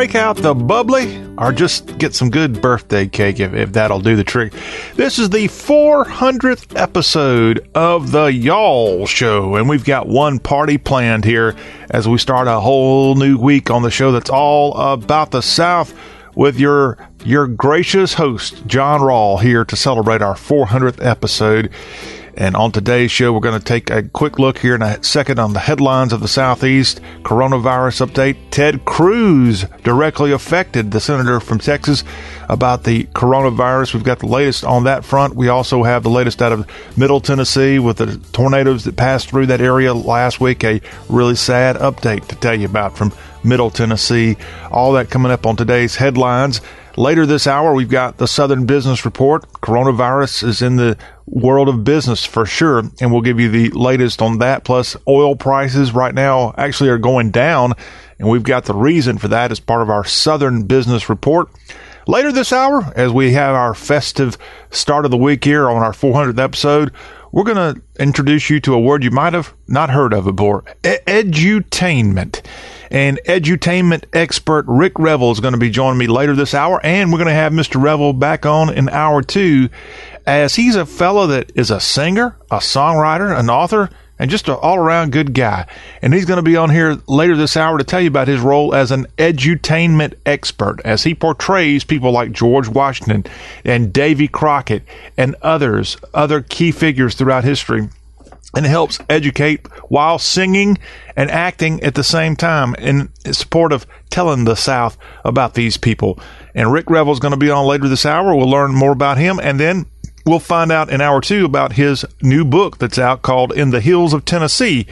break out the bubbly or just get some good birthday cake if that'll do the trick. This is the 400th episode of the Y'all Show, and we've got one party planned here as we start a whole new week on the show that's all about the South with your gracious host, John Rawl, here to celebrate our 400th episode. And on today's show, we're going to take a quick look here in a second on the headlines of the Southeast. Coronavirus update. Ted Cruz directly affected, the senator from Texas, about the coronavirus. We've got the latest on that front. We also have the latest out of Middle Tennessee with the tornadoes that passed through that area last week. A really sad update to tell you about from Middle Tennessee. All that coming up on today's headlines. Later this hour, we've got the Southern Business Report. Coronavirus is in the world of business for sure, and we'll give you the latest on that. Plus, oil prices right now actually are going down, and we've got the reason for that as part of our Southern Business Report. Later this hour, as we have our festive start of the week here on our 400th episode, we're going to introduce you to a word you might have not heard of before, edutainment. And edutainment expert Rick Revel is going to be joining me later this hour, and we're going to have Mr. Revel back on in hour two, as he's a fellow that is a singer, a songwriter, an author, and just an all-around good guy. And he's going to be on here later this hour to tell you about his role as an edutainment expert, as he portrays people like George Washington and Davy Crockett and others, other key figures throughout history, and helps educate while singing and acting at the same time in support of telling the South about these people. And Rick Revel is going to be on later this hour. We'll learn more about him, and then we'll find out in hour two about his new book that's out called In the Hills of Tennessee.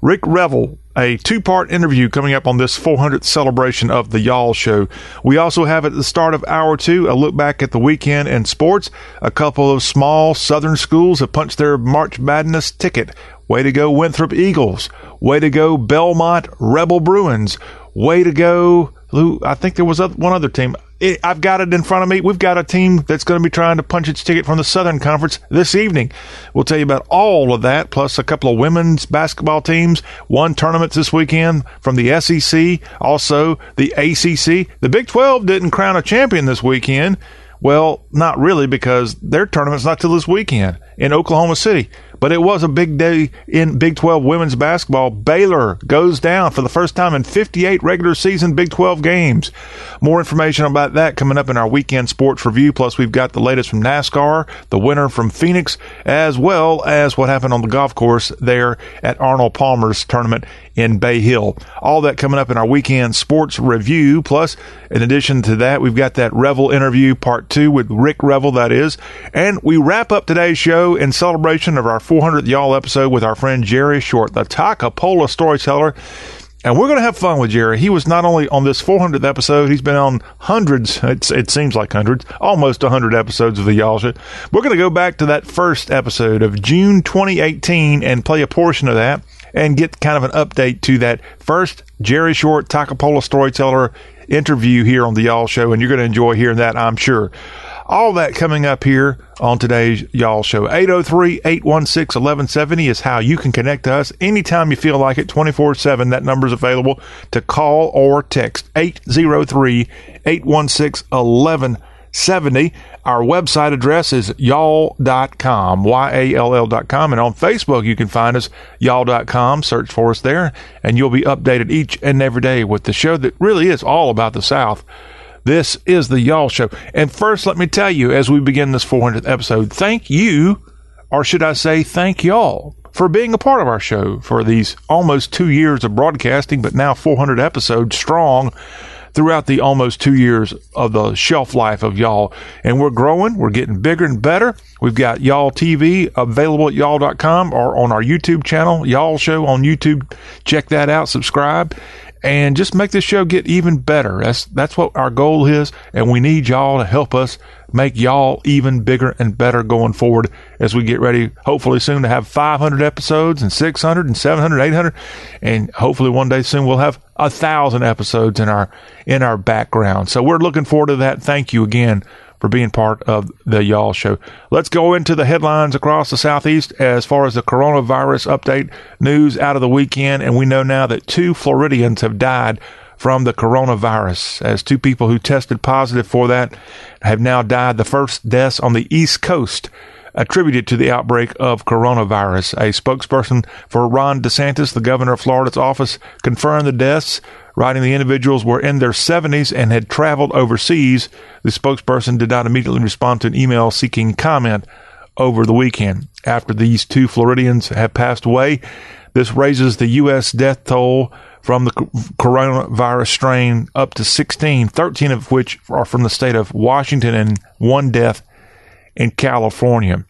Rick Revel, a two-part interview coming up on this 400th celebration of the Y'all Show. We also have at the start of hour two a look back at the weekend in sports. A couple of small Southern schools have punched their March Madness ticket. Way to go, Winthrop Eagles. Way to go, Belmont Rebel Bruins. Way to go, Lou. I think there was one other team. I've got it in front of me. We've got a team that's going to be trying to punch its ticket from the Southern Conference this evening. We'll tell you about all of that, plus a couple of women's basketball teams, one tournament this weekend from the SEC, also the ACC. The Big 12 didn't crown a champion this weekend. Well, not really, because their tournament's not till this weekend in Oklahoma City. But it was a big day in Big 12 women's basketball. Baylor goes down for the first time in 58 regular season Big 12 games. More information about that coming up in our weekend sports review. Plus, we've got the latest from NASCAR, the winner from Phoenix, as well as what happened on the golf course there at Arnold Palmer's tournament in Bay Hill. All that coming up in our weekend sports review. Plus, in addition to that, we've got that Revel interview part two with Rick Revel, that is. And we wrap up today's show in celebration of our 400th Y'all episode with our friend Jerry Short, the Takapola storyteller. And we're going to have fun with Jerry. He was not only on this 400th episode, he's been on hundreds, it seems like hundreds, almost 100 episodes of the Y'all Show. We're going to go back to that first episode of June 2018 and play a portion of that and get kind of an update to that first Jerry Short Takapola storyteller interview here on the Y'all Show. And you're going to enjoy hearing that, I'm sure. All that coming up here on today's Y'all Show. 803-816-1170 is how you can connect to us anytime you feel like it, 24/7. That number is available to call or text, 803-816-1170. Our website address is y'all.com, Y-A-L-L.com. And on Facebook, you can find us, y'all.com. Search for us there, and you'll be updated each and every day with the show that really is all about the South. This is the Y'all Show. And first, let me tell you, as we begin this 400th episode, thank you, or should I say thank y'all, for being a part of our show for these almost 2 years of broadcasting, but now 400 episodes strong throughout the almost 2 years of the shelf life of Y'all. And we're growing. We're getting bigger and better. We've got Y'all TV available at y'all.com or on our YouTube channel, Y'all Show on YouTube. Check that out. Subscribe. And just make this show get even better. That's what our goal is, and we need y'all to help us make y'all even bigger and better going forward as we get ready, hopefully soon, to have 500 episodes and 600 and 700, 800, and hopefully one day soon we'll have 1,000 episodes in our background. So we're looking forward to that. Thank you again for being part of the Y'all Show. Let's go into the headlines across the Southeast as far as the coronavirus update news out of the weekend. And we know now that two Floridians have died from the coronavirus, as two people who tested positive for that have now died. The first deaths on the East Coast attributed to the outbreak of coronavirus. A spokesperson for Ron DeSantis, the governor of Florida's office, confirmed the deaths, writing the individuals were in their 70s and had traveled overseas. The spokesperson did not immediately respond to an email seeking comment over the weekend. After these two Floridians have passed away, this raises the U.S. death toll from the coronavirus strain up to 16, 13 of which are from the state of Washington and one death in California.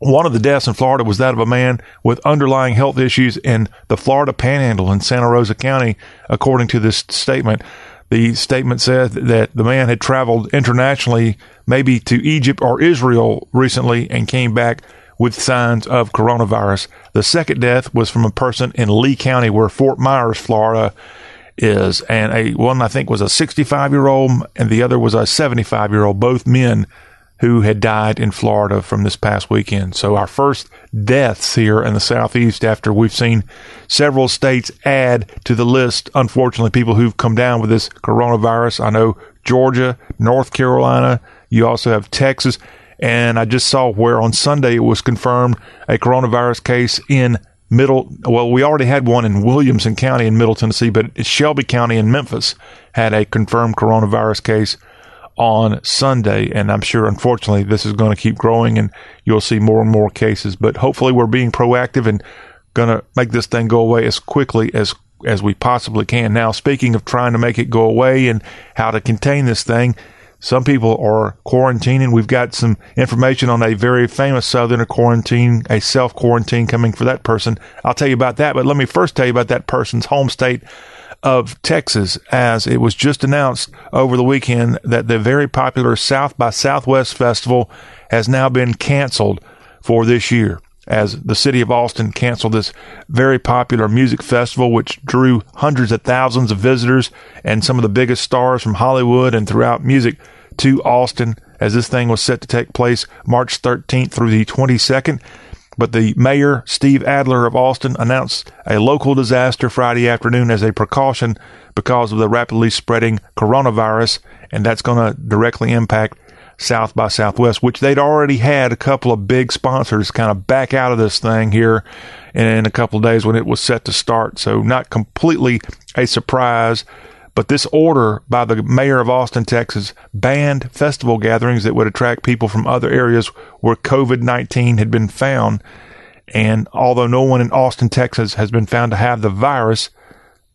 One of the deaths in Florida was that of a man with underlying health issues in the Florida Panhandle in Santa Rosa County, according to this statement. The statement said that the man had traveled internationally, maybe to Egypt or Israel recently, and came back with signs of coronavirus. The second death was from a person in Lee County, where Fort Myers, Florida, is. And one, I think, was a 65-year-old, and the other was a 75-year-old, both men who had died in Florida from this past weekend. So our first deaths here in the Southeast, after we've seen several states add to the list, unfortunately, people who've come down with this coronavirus. I know Georgia, North Carolina, you also have Texas, and I just saw where on Sunday it was confirmed a coronavirus case in we already had one in Williamson County in Middle Tennessee, but Shelby County in Memphis had a confirmed coronavirus case on Sunday, and I'm sure, unfortunately, this is going to keep growing, and you'll see more and more cases. But hopefully, we're being proactive and going to make this thing go away as quickly as we possibly can. Now, speaking of trying to make it go away and how to contain this thing, some people are quarantining. We've got some information on a very famous Southerner quarantine, a self-quarantine coming for that person. I'll tell you about that, but let me first tell you about that person's home state of Texas, as it was just announced over the weekend that the very popular South by Southwest Festival has now been canceled for this year, as the city of Austin canceled this very popular music festival, which drew hundreds of thousands of visitors and some of the biggest stars from Hollywood and throughout music to Austin, as this thing was set to take place March 13th through the 22nd. But the mayor, Steve Adler of Austin, announced a local disaster Friday afternoon as a precaution because of the rapidly spreading coronavirus, and that's going to directly impact South by Southwest, which they'd already had a couple of big sponsors kind of back out of this thing here in a couple of days when it was set to start. So not completely a surprise, but this order by the mayor of Austin, Texas, banned festival gatherings that would attract people from other areas where COVID-19 had been found. And although no one in Austin, Texas has been found to have the virus,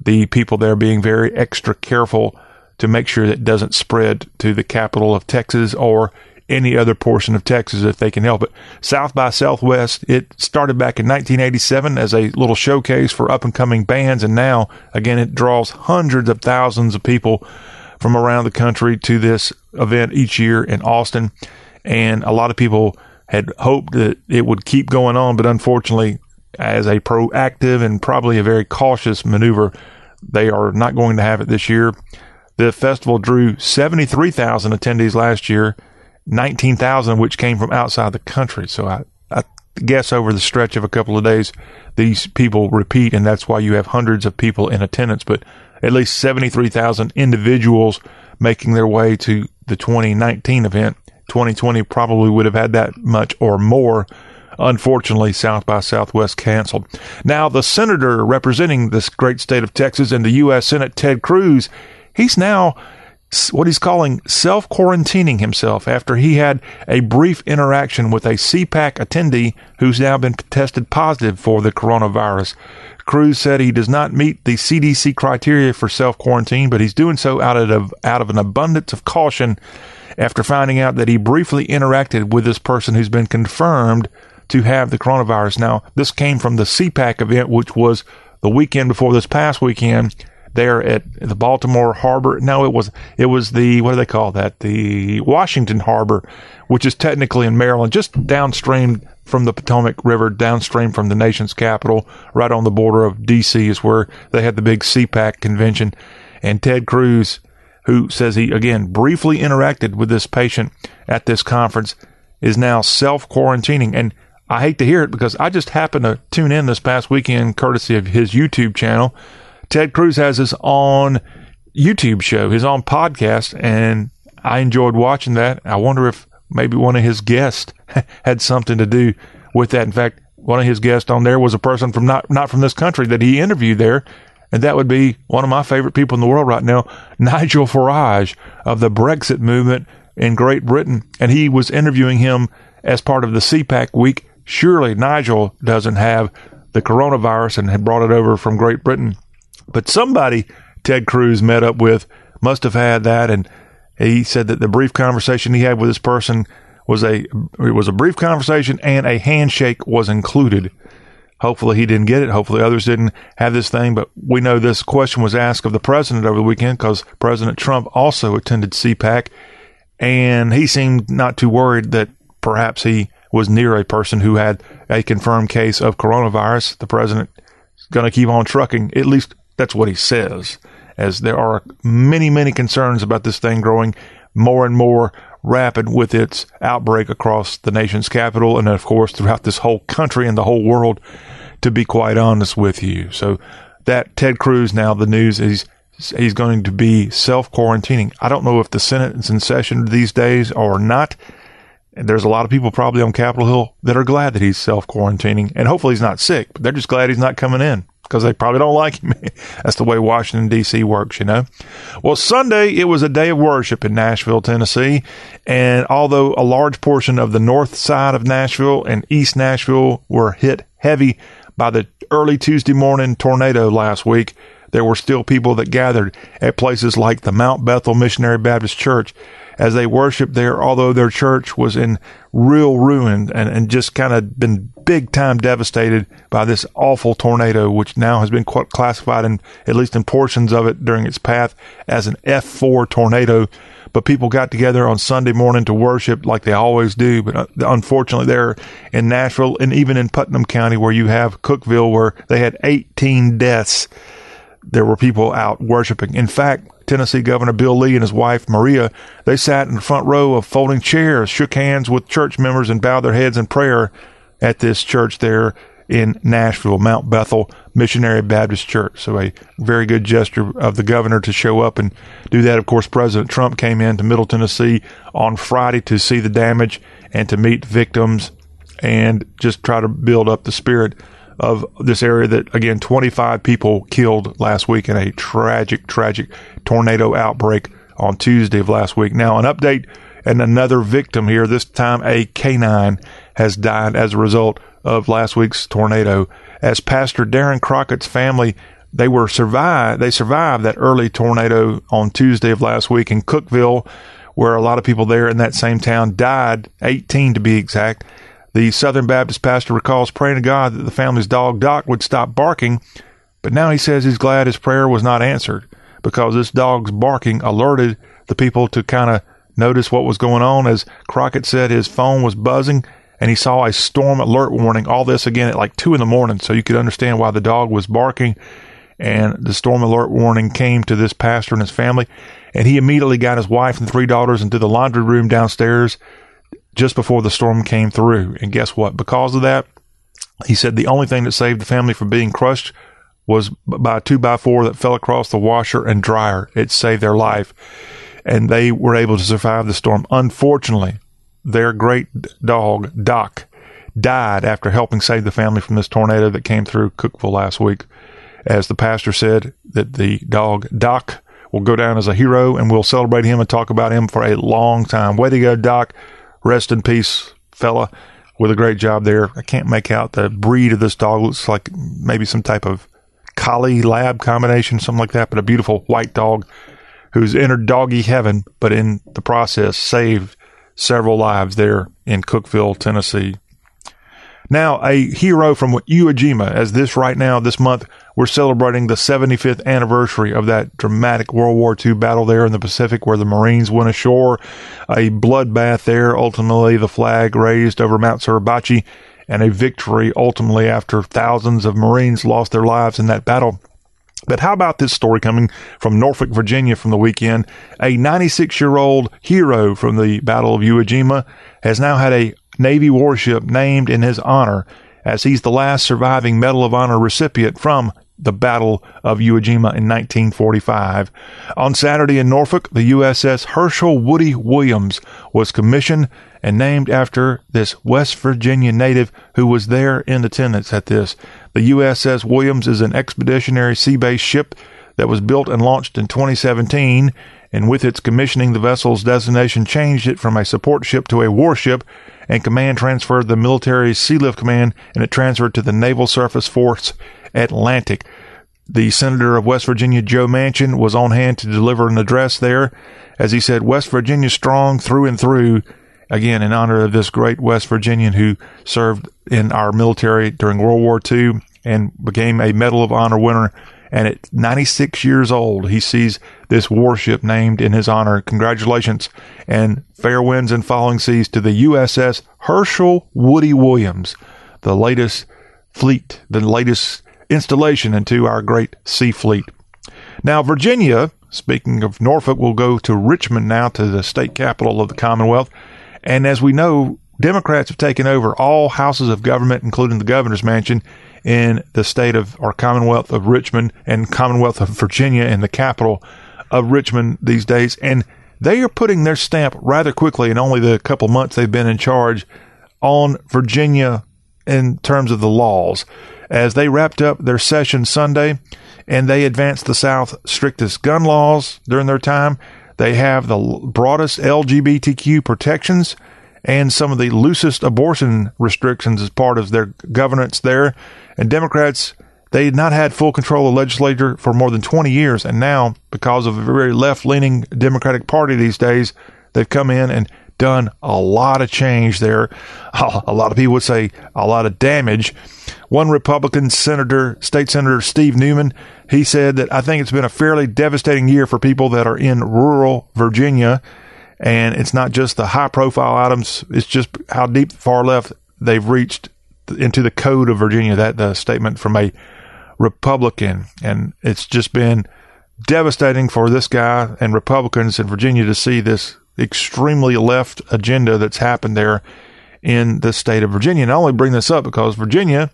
the people there are being very extra careful to make sure that it doesn't spread to the capital of Texas or any other portion of Texas if they can help it. South by Southwest, it started back in 1987 as a little showcase for up-and-coming bands, and now, again, it draws hundreds of thousands of people from around the country to this event each year in Austin, and a lot of people had hoped that it would keep going on, but unfortunately, as a proactive and probably a very cautious maneuver, they are not going to have it this year. The festival drew 73,000 attendees last year, 19,000 which came from outside the country. So I guess over the stretch of a couple of days, these people repeat, and that's why you have hundreds of people in attendance, but at least 73,000 individuals making their way to the 2019 event. 2020 probably would have had that much or more. Unfortunately, South by Southwest canceled. Now, the senator representing this great state of Texas in the U.S. Senate, Ted Cruz, he's now what he's calling self-quarantining himself after he had a brief interaction with a CPAC attendee who's now been tested positive for the coronavirus. Cruz said he does not meet the CDC criteria for self-quarantine, but he's doing so out of an abundance of caution after finding out that he briefly interacted with this person who's been confirmed to have the coronavirus. Now, this came from the CPAC event, which was the weekend before this past weekend, there at the Baltimore Harbor. No, it was the, what do they call that? The Washington Harbor, which is technically in Maryland, just downstream from the Potomac River, downstream from the nation's capital, right on the border of D.C. is where they had the big CPAC convention. And Ted Cruz, who says he, again, briefly interacted with this patient at this conference, is now self-quarantining. And I hate to hear it because I just happened to tune in this past weekend courtesy of his YouTube channel. Ted Cruz has his own YouTube show, his own podcast, and I enjoyed watching that. I wonder if maybe one of his guests had something to do with that. In fact, one of his guests on there was a person from not from this country that he interviewed there, and that would be one of my favorite people in the world right now, Nigel Farage of the Brexit movement in Great Britain, and he was interviewing him as part of the CPAC week. Surely Nigel doesn't have the coronavirus and had brought it over from Great Britain, but somebody Ted Cruz met up with must have had that, and he said that the brief conversation he had with this person was a brief conversation, and a handshake was included. Hopefully he didn't get it. Hopefully others didn't have this thing, but we know this question was asked of the president over the weekend because President Trump also attended CPAC, and he seemed not too worried that perhaps he was near a person who had a confirmed case of coronavirus. The president is going to keep on trucking. At least that's what he says, as there are many, many concerns about this thing growing more and more rapid with its outbreak across the nation's capital and, of course, throughout this whole country and the whole world, to be quite honest with you. So that Ted Cruz, now the news is he's going to be self-quarantining. I don't know if the Senate is in session these days or not. There's a lot of people probably on Capitol Hill that are glad that he's self-quarantining, and hopefully he's not sick, but they're just glad he's not coming in, because they probably don't like him. That's the way Washington, D.C. works, you know. Well, Sunday, it was a day of worship in Nashville, Tennessee. And although a large portion of the north side of Nashville and East Nashville were hit heavy by the early Tuesday morning tornado last week, there were still people that gathered at places like the Mount Bethel Missionary Baptist Church as they worshiped there, although their church was in real ruin and just kind of been big time devastated by this awful tornado, which now has been classified, in at least in portions of it during its path, as an F4 tornado. But people got together on Sunday morning to worship like they always do. But unfortunately, there in Nashville and even in Putnam County, where you have Cookeville, where they had 18 deaths, there were people out worshiping. In fact, Tennessee Governor Bill Lee and his wife, Maria, they sat in the front row of folding chairs, shook hands with church members, and bowed their heads in prayer at this church there in Nashville, Mount Bethel Missionary Baptist Church. So a very good gesture of the governor to show up and do that. Of course, President Trump came into Middle Tennessee on Friday to see the damage and to meet victims and just try to build up the spirit of this area that, again, 25 people killed last week in a tragic tornado outbreak on Tuesday of last week. Now, an update and another victim here, this time a canine, has died as a result of last week's tornado. As Pastor Darren Crockett's family, they survived that early tornado on Tuesday of last week in Cookeville, where a lot of people there in that same town died, 18 to be exact. The Southern Baptist pastor recalls praying to God that the family's dog, Doc, would stop barking, but now he says he's glad his prayer was not answered, because this dog's barking alerted the people to kind of notice what was going on. As Crockett said, his phone was buzzing, and he saw a storm alert warning. All this, again, at like 2 in the morning, so you could understand why the dog was barking. And the storm alert warning came to this pastor and his family, and he immediately got his wife and 3 daughters into the laundry room downstairs just before the storm came through. And guess what? Because of that, he said the only thing that saved the family from being crushed was by a 2x4 that fell across the washer and dryer. It saved their life, and they were able to survive the storm. Unfortunately, their great dog, Doc, died after helping save the family from this tornado that came through Cookeville last week. As the pastor said, that the dog, Doc, will go down as a hero, and we'll celebrate him and talk about him for a long time. Way to go, Doc. Rest in peace, fella, with a great job there. I can't make out the breed of this dog. Looks like maybe some type of collie lab combination, something like that, but a beautiful white dog who's entered doggy heaven, but in the process saved several lives there in Cookeville, Tennessee. Now, a hero from Iwo Jima, as this right now, this month, we're celebrating the 75th anniversary of that dramatic World War II battle there in the Pacific, where the Marines went ashore, a bloodbath there, ultimately the flag raised over Mount Suribachi, and a victory ultimately after thousands of Marines lost their lives in that battle. But how about this story coming from Norfolk, Virginia, from the weekend? A 96-year-old hero from the Battle of Iwo Jima has now had a Navy warship named in his honor, as he's the last surviving Medal of Honor recipient from the Battle of Iwo Jima in 1945. On Saturday in Norfolk, the USS Herschel Woody Williams was commissioned and named after this West Virginia native who was there in attendance at this. The USS Williams is an expeditionary sea-based ship that was built and launched in 2017, and with its commissioning, the vessel's designation changed it from a support ship to a warship, and command transferred the military Sea Lift Command, and it transferred to the Naval Surface Force Atlantic. The Senator of West Virginia, Joe Manchin, was on hand to deliver an address there. As he said, West Virginia strong through and through, again, in honor of this great West Virginian who served in our military during World War II and became a Medal of Honor winner. And at 96 years old, he sees this warship named in his honor. Congratulations and fair winds and following seas to the USS Herschel Woody Williams, the latest fleet, the latest installation into our great sea fleet. Now, Virginia, speaking of Norfolk, we'll go to Richmond now, to the state capital of the Commonwealth. And as we know, Democrats have taken over all houses of government, including the governor's mansion in the state of our Commonwealth of Richmond and Commonwealth of Virginia and the capital of Richmond these days. And they are putting their stamp rather quickly in only the couple months they've been in charge on Virginia in terms of the laws. As they wrapped up their session Sunday and they advanced the South's strictest gun laws during their time, they have the broadest LGBTQ protections and some of the loosest abortion restrictions as part of their governance there. And Democrats, they had not had full control of the legislature for more than 20 years. And now, because of a very left-leaning Democratic Party these days, they've come in and done a lot of change there. A lot of people would say a lot of damage. One Republican senator, state senator Steve Newman, he said that, I think it's been a fairly devastating year for people that are in rural Virginia. And it's not just the high-profile items, it's just how deep far left they've reached into the code of Virginia. That the statement from a Republican, and it's just been devastating for this guy and Republicans in Virginia to see this extremely left agenda that's happened there in the state of Virginia. And I only bring this up because Virginia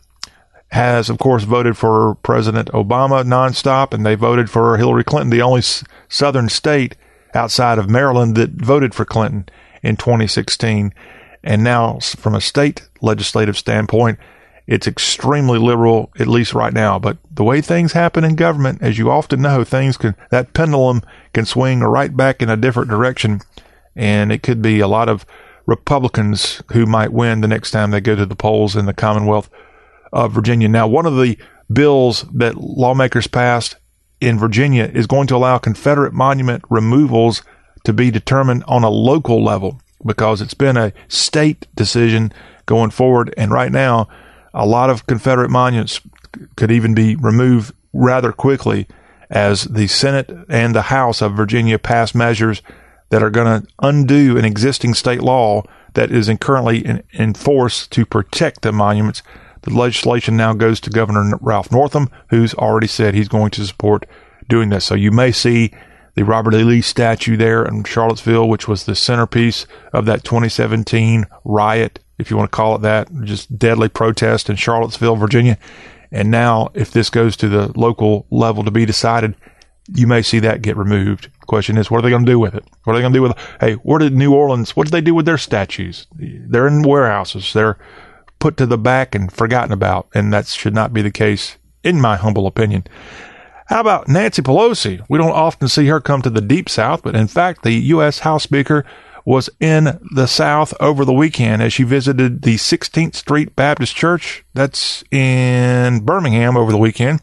has, of course, voted for President Obama nonstop, and they voted for Hillary Clinton, the only southern state outside of Maryland that voted for Clinton in 2016. And now, from a state legislative standpoint, it's extremely liberal, at least right now. But the way things happen in government, as you often know, things can, that pendulum can swing right back in a different direction. And it could be a lot of Republicans who might win the next time they go to the polls in the Commonwealth of Virginia. Now, one of the bills that lawmakers passed in Virginia is going to allow Confederate monument removals to be determined on a local level, because it's been a state decision going forward. And right now, a lot of Confederate monuments could even be removed rather quickly, as the Senate and the House of Virginia pass measures that are going to undo an existing state law that is currently in force to protect the monuments. The legislation now goes to Governor Ralph Northam, who's already said he's going to support doing this. So you may see the Robert E. Lee statue there in Charlottesville, which was the centerpiece of that 2017 riot, if you want to call it that, just deadly protest in Charlottesville, Virginia. And now, if this goes to the local level to be decided, you may see that get removed. The question is, what are they going to do with it? What are they going to do with it? Hey, where did New Orleans, what did they do with their statues? They're in warehouses. They're put to the back and forgotten about, and that should not be the case, in my humble opinion. How about Nancy Pelosi? We don't often see her come to the Deep South, but in fact, the U.S. House Speaker was in the South over the weekend as she visited the 16th Street Baptist Church. That's in Birmingham over the weekend.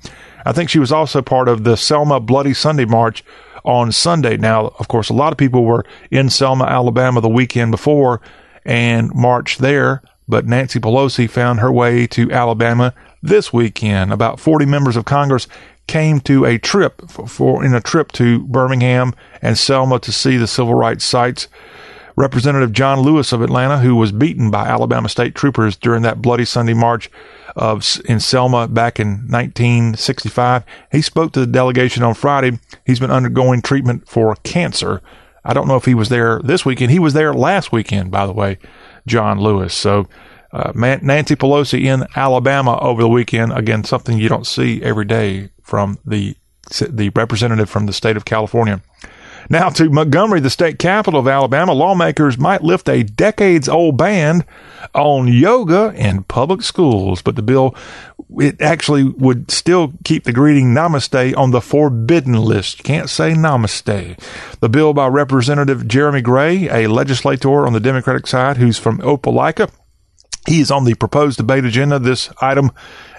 I think she was also part of the Selma Bloody Sunday March on Sunday. Now, of course, a lot of people were in Selma, Alabama the weekend before and marched there, but Nancy Pelosi found her way to Alabama this weekend. About 40 members of Congress came to a trip in a trip to Birmingham and Selma to see the civil rights sites. Representative John Lewis of Atlanta, who was beaten by Alabama state troopers during that bloody Sunday march in Selma back in 1965, he spoke to the delegation on Friday. He's been undergoing treatment for cancer. I don't know if he was there this weekend. He was there last weekend, by the way, John Lewis. So Nancy Pelosi in Alabama over the weekend. Again, something you don't see every day from the representative from the state of California. Now to Montgomery, the state capital of Alabama, lawmakers might lift a decades-old ban on yoga in public schools, but the bill, it actually would still keep the greeting namaste on the forbidden list. You can't say namaste. The bill by Representative Jeremy Gray, a legislator on the Democratic side who's from Opelika, he is on the proposed debate agenda, this item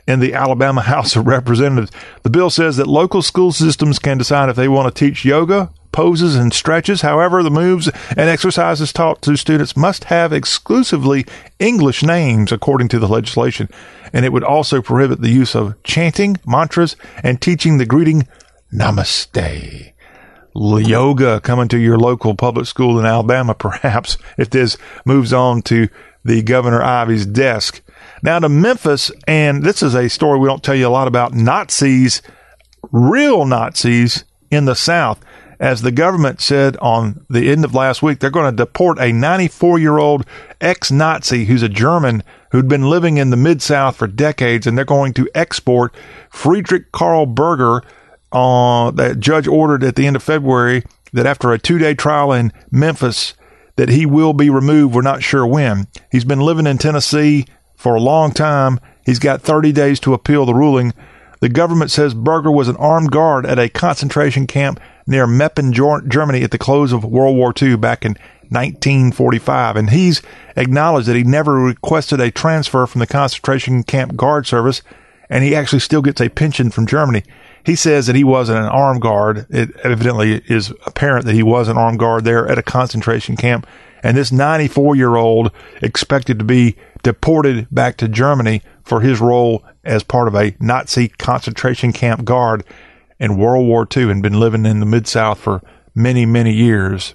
in the Alabama House of Representatives. The bill says that local school systems can decide if they want to teach yoga, poses, and stretches. However, the moves and exercises taught to students must have exclusively English names, according to the legislation. And it would also prohibit the use of chanting, mantras, and teaching the greeting namaste. Yoga coming to your local public school in Alabama, perhaps, if this moves on to the Governor Ivey's desk. Now to Memphis, and this is a story we don't tell you a lot about, Nazis, real Nazis in the South. As the government said on the end of last week, they're going to deport a 94-year-old ex-Nazi who's a German who'd been living in the Mid-South for decades, and they're going to export Friedrich Karl Berger. That judge ordered at the end of February that after a two-day trial in Memphis that he will be removed. We're not sure when. He's been living in Tennessee for a long time. He's got 30 days to appeal the ruling. The government says Berger was an armed guard at a concentration camp near Meppen, Germany at the close of World War II back in 1945. And he's acknowledged that he never requested a transfer from the concentration camp guard service, and he actually still gets a pension from Germany. He says that he wasn't an armed guard. It evidently is apparent that he was an armed guard there at a concentration camp. And this 94-year-old expected to be deported back to Germany for his role as part of a Nazi concentration camp guard in World War II and been living in the Mid-South for many, many years.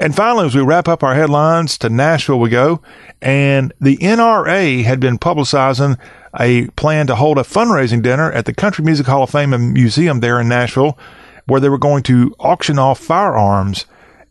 And finally, as we wrap up our headlines, to Nashville we go. And the NRA had been publicizing a plan to hold a fundraising dinner at the Country Music Hall of Fame and Museum there in Nashville, where they were going to auction off firearms.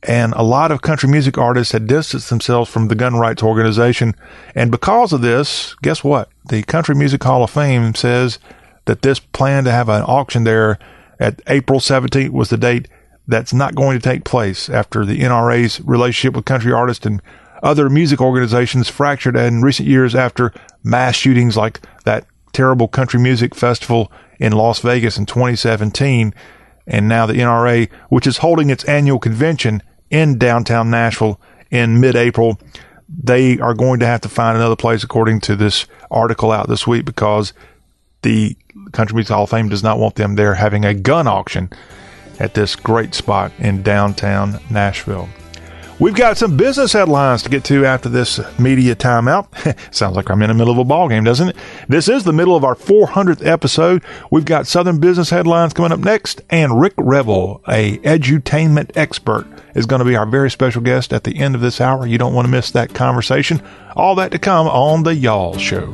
And a lot of country music artists had distanced themselves from the gun rights organization. And because of this, guess what? The Country Music Hall of Fame says that this plan to have an auction there at April 17th was the date that's not going to take place after the NRA's relationship with country artists and other music organizations fractured in recent years after mass shootings like that terrible country music festival in Las Vegas in 2017. And now the NRA, which is holding its annual convention in downtown Nashville in mid-April, they are going to have to find another place, according to this article out this week, because the Country Music Hall of Fame does not want them there having a gun auction at this great spot in downtown Nashville. We've got some business headlines to get to after this media timeout. Sounds like I'm in the middle of a ball game, doesn't it? This is the middle of our 400th episode. We've got Southern business headlines coming up next, and Rick Revel, a edutainment expert, is going to be our very special guest at the end of this hour. You don't want to miss that conversation. All that to come on The Y'all Show.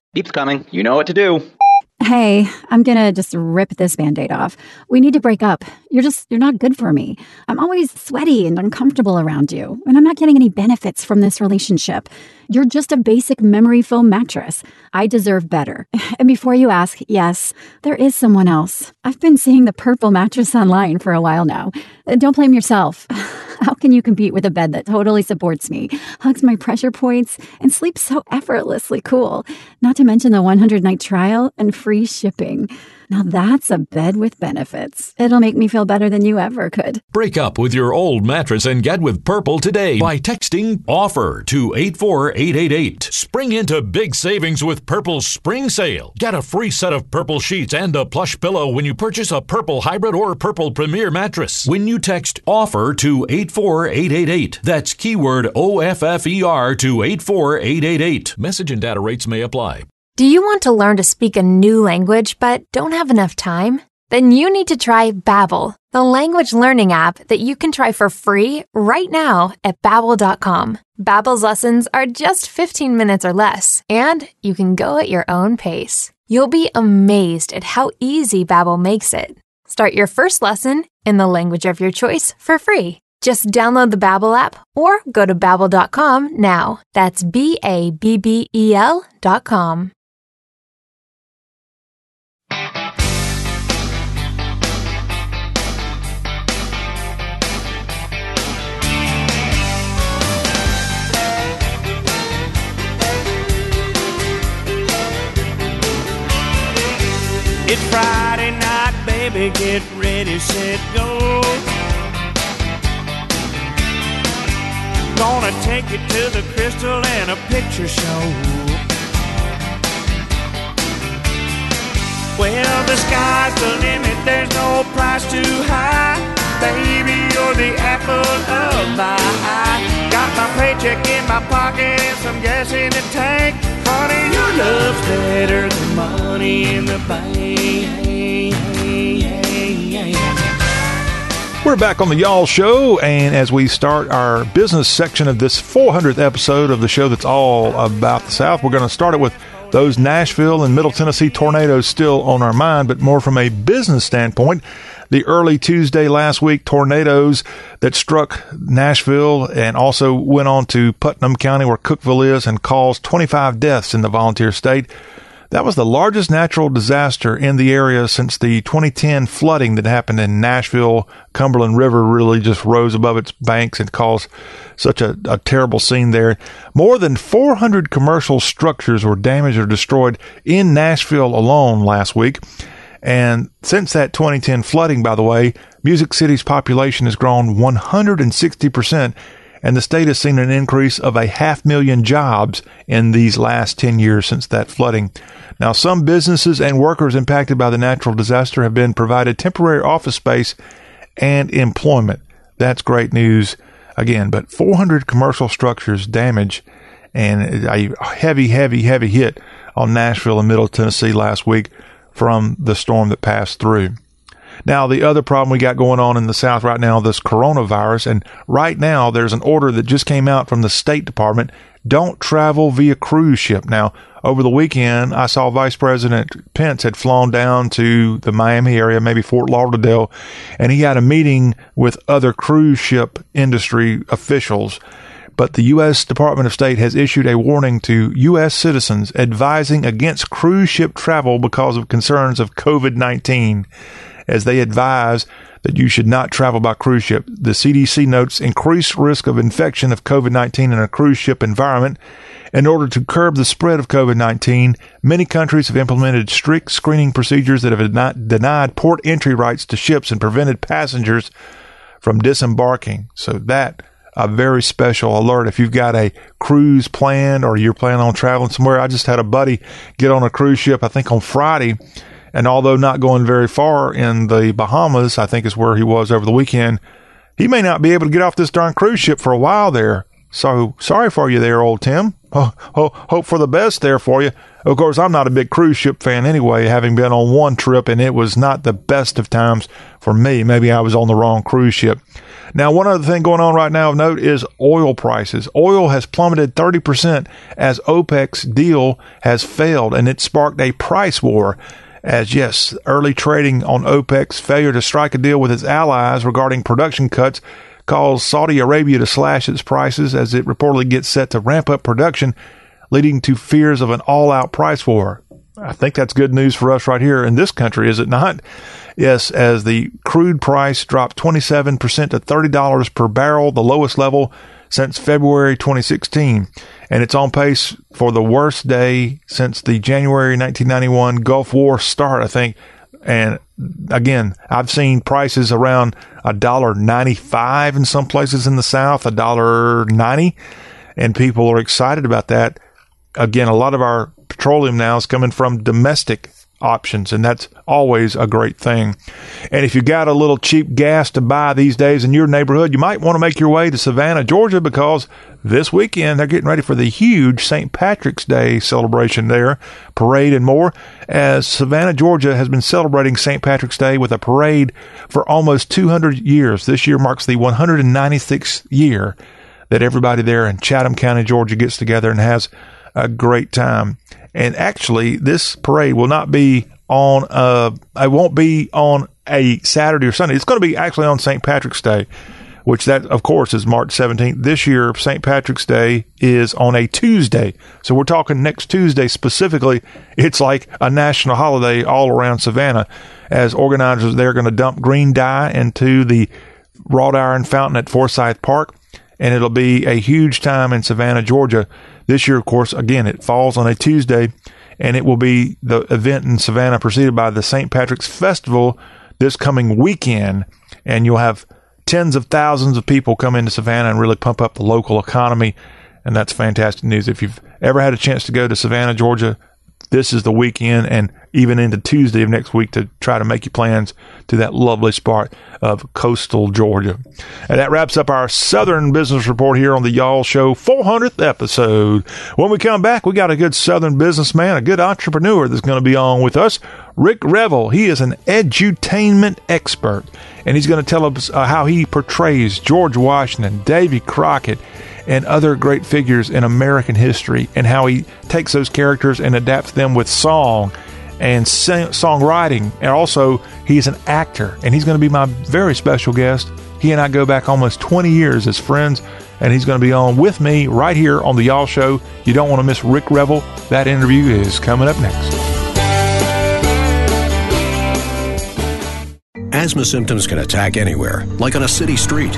Beep's coming. You know what to do. Hey, I'm going to just rip this Band-Aid off. We need to break up. You're not good for me. I'm always sweaty and uncomfortable around you, and I'm not getting any benefits from this relationship. You're just a basic memory foam mattress. I deserve better. And before you ask, yes, there is someone else. I've been seeing the purple mattress online for a while now. Don't blame yourself. How can you compete with a bed that totally supports me, hugs my pressure points, and sleeps so effortlessly cool? Not to mention the 100-night trial and free shipping. Now that's a bed with benefits. It'll make me feel better than you ever could. Break up with your old mattress and get with Purple today by texting OFFER to 84888. Spring into big savings with Purple's spring sale. Get a free set of Purple sheets and a plush pillow when you purchase a Purple Hybrid or Purple Premier mattress. When you text OFFER to 84888, that's keyword OFFER to 84888. Message and data rates may apply. Do you want to learn to speak a new language but don't have enough time? Then you need to try Babbel, the language learning app that you can try for free right now at Babbel.com. Babbel's lessons are just 15 minutes or less, and you can go at your own pace. You'll be amazed at how easy Babbel makes it. Start your first lesson in the language of your choice for free. Just download the Babbel app or go to Babbel.com now. That's Babbel.com. It's Friday night, baby, get ready, set, go. Gonna take you to the Crystal and a picture show. Well, the sky's the limit, there's no price too high. Baby, you're the apple of my eye. Got my paycheck in my pocket and some gas in the tank. Honey, your love's better than money in the bank. We're back on the Y'all Show, and as we start our business section of this 400th episode of the show that's all about the South, we're going to start it with those Nashville and Middle Tennessee tornadoes still on our mind, but more from a business standpoint. The early Tuesday last week tornadoes that struck Nashville and also went on to Putnam County where Cookeville is and caused 25 deaths in the volunteer state. That was the largest natural disaster in the area since the 2010 flooding that happened in Nashville. Cumberland River really just rose above its banks and caused such a terrible scene there. More than 400 commercial structures were damaged or destroyed in Nashville alone last week. And since that 2010 flooding, by the way, Music City's population has grown 160%, and the state has seen an increase of 500,000 jobs in these last 10 years since that flooding. Now, some businesses and workers impacted by the natural disaster have been provided temporary office space and employment. That's great news, again, but 400 commercial structures damaged and a heavy, heavy, heavy hit on Nashville and Middle Tennessee last week from the storm that passed through. Now, the other problem we got going on in the South right now, this coronavirus, and right now there's an order that just came out from the State Department, don't travel via cruise ship. Now, over the weekend, I saw Vice President Pence had flown down to the Miami area, maybe Fort Lauderdale, and he had a meeting with other cruise ship industry officials. But the U.S. Department of State has issued a warning to U.S. citizens advising against cruise ship travel because of concerns of COVID-19, as they advise that you should not travel by cruise ship. The CDC notes increased risk of infection of COVID-19 in a cruise ship environment. In order to curb the spread of COVID-19, many countries have implemented strict screening procedures that have denied port entry rights to ships and prevented passengers from disembarking. So that a very special alert. If you've got a cruise planned or you're planning on traveling somewhere, I just had a buddy get on a cruise ship, I think on Friday, and although not going very far in the Bahamas, I think is where he was over the weekend, he may not be able to get off this darn cruise ship for a while there. So sorry for you there, old Tim. Hope for the best there for you. Of course, I'm not a big cruise ship fan anyway, having been on one trip, and it was not the best of times for me. Maybe I was on the wrong cruise ship. Now, one other thing going on right now of note is oil prices. Oil has plummeted 30% as OPEC's deal has failed, and it sparked a price war. As, yes, early trading on OPEC's failure to strike a deal with its allies regarding production cuts caused Saudi Arabia to slash its prices as it reportedly gets set to ramp up production, leading to fears of an all-out price war. I think that's good news for us right here in this country, is it not? Yes, as the crude price dropped 27% to $30 per barrel, the lowest level since February 2016. And it's on pace for the worst day since the January 1991 Gulf War start, I think. And again, I've seen prices around $1.95 in some places in the South, $1.90, and people are excited about that. Again, a lot of our petroleum now is coming from domestic options, and that's always a great thing. And if you got a little cheap gas to buy these days in your neighborhood, you might want to make your way to Savannah, Georgia, because this weekend they're getting ready for the huge St. Patrick's Day celebration there, parade and more, as Savannah, Georgia has been celebrating St. Patrick's Day with a parade for almost 200 years. This year marks the 196th year that everybody there in Chatham County, Georgia gets together and has a great time. And actually, this parade will not be on it won't be on a Saturday or Sunday. It's going to be actually on St. Patrick's Day, which that, of course, is March 17th. This year, St. Patrick's Day is on a Tuesday. So we're talking next Tuesday specifically. It's like a national holiday all around Savannah. As organizers, they're going to dump green dye into the wrought iron fountain at Forsyth Park, and it'll be a huge time in Savannah, Georgia. This year, of course, again, it falls on a Tuesday, and it will be the event in Savannah preceded by the St. Patrick's Festival this coming weekend. And you'll have tens of thousands of people come into Savannah and really pump up the local economy. And that's fantastic news. If you've ever had a chance to go to Savannah, Georgia, this is the weekend and even into Tuesday of next week to try to make your plans to that lovely spot of coastal Georgia. And that wraps up our Southern Business Report here on the Y'all Show 400th episode. When we come back, we got a good Southern businessman, a good entrepreneur that's going to be on with us, Rick Revel. He is an edutainment expert, and he's going to tell us how he portrays George Washington, Davy Crockett, and other great figures in American history, and how he takes those characters and adapts them with song and songwriting. And also, he's an actor, and he's going to be my very special guest. He and I go back almost 20 years as friends, and he's going to be on with me right here on The Y'all Show. You don't want to miss Rick Revel. That interview is coming up next. Asthma symptoms can attack anywhere, like on a city street.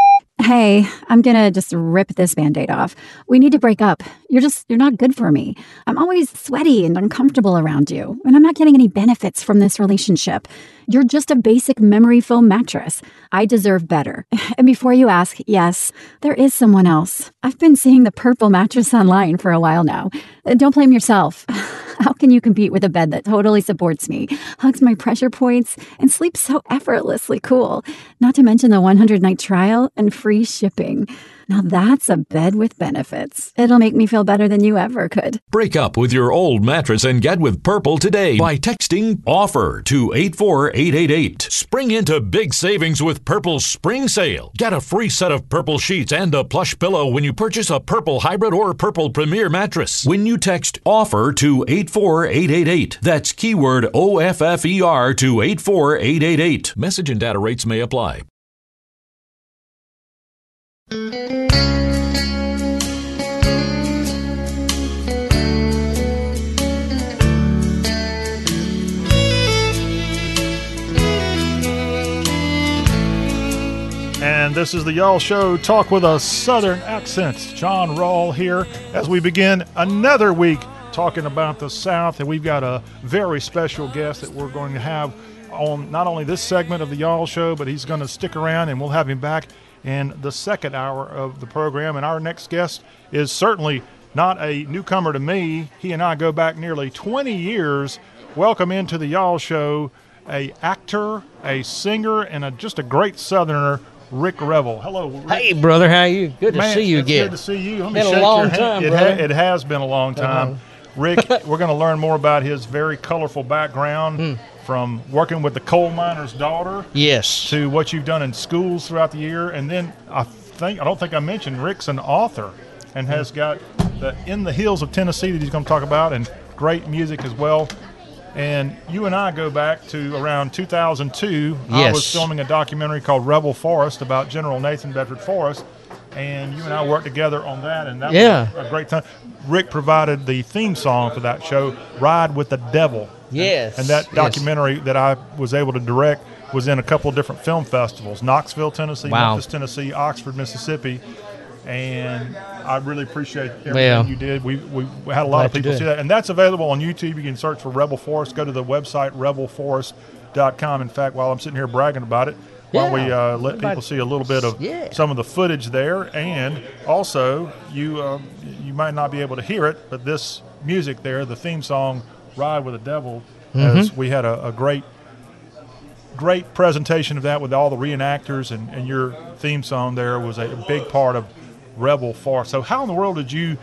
Hey, I'm going to just rip this Band-Aid off. We need to break up. You're not good for me. I'm always sweaty and uncomfortable around you, and I'm not getting any benefits from this relationship. You're just a basic memory foam mattress. I deserve better. And before you ask, yes, there is someone else. I've been seeing the purple mattress online for a while now. Don't blame yourself. How can you compete with a bed that totally supports me, hugs my pressure points, and sleeps so effortlessly cool? Not to mention the 100-night trial and free shipping. Now that's a bed with benefits. It'll make me feel better than you ever could. Break up with your old mattress and get with Purple today by texting OFFER to 84888. Spring into big savings with Purple's spring sale. Get a free set of Purple sheets and a plush pillow when you purchase a Purple Hybrid or Purple Premier mattress. When you text OFFER to 84888, that's keyword OFFER to 84888. Message and data rates may apply. And this is the Y'all Show, talk with a Southern accent. John Rawl here as we begin another week talking about the South. And we've got a very special guest that we're going to have on not only this segment of the Y'all Show, but he's going to stick around and we'll have him back in the second hour of the program. And our next guest is certainly not a newcomer to me. He and I go back nearly 20 years. Welcome into the Y'all Show, a actor, a singer, and just a great Southerner, Rick Revel. Hello, Rick. Hey, brother. How are you? Good to see you again. Good to see you. It's been a long time, brother. It has been a long time. Rick, we're going to learn more about his very colorful background. From working with the coal miner's daughter, yes, to what you've done in schools throughout the year, and then I don't think I mentioned Rick's an author, and has got the In the Hills of Tennessee that he's going to talk about, and great music as well. And you and I go back to around 2002. Yes. I was filming a documentary called Rebel Forrest about General Nathan Bedford Forrest, and you and I worked together on that, and that was a great time. Rick provided the theme song for that show, Ride with the Devil. Yes. And that documentary that I was able to direct was in a couple of different film festivals, Knoxville, Tennessee, Memphis, Tennessee, Oxford, Mississippi. And I really appreciate everything you did. We had a lot of people see that. And that's available on YouTube. You can search for Rebel Forest. Go to the website, rebelforest.com. In fact, while I'm sitting here bragging about it, while we let people see a little bit of some of the footage there. And also, you might not be able to hear it, but this music there, the theme song, Ride with the Devil, as we had a great presentation of that with all the reenactors, and your theme song there was a big part of Rebel Forest. So how in the world did you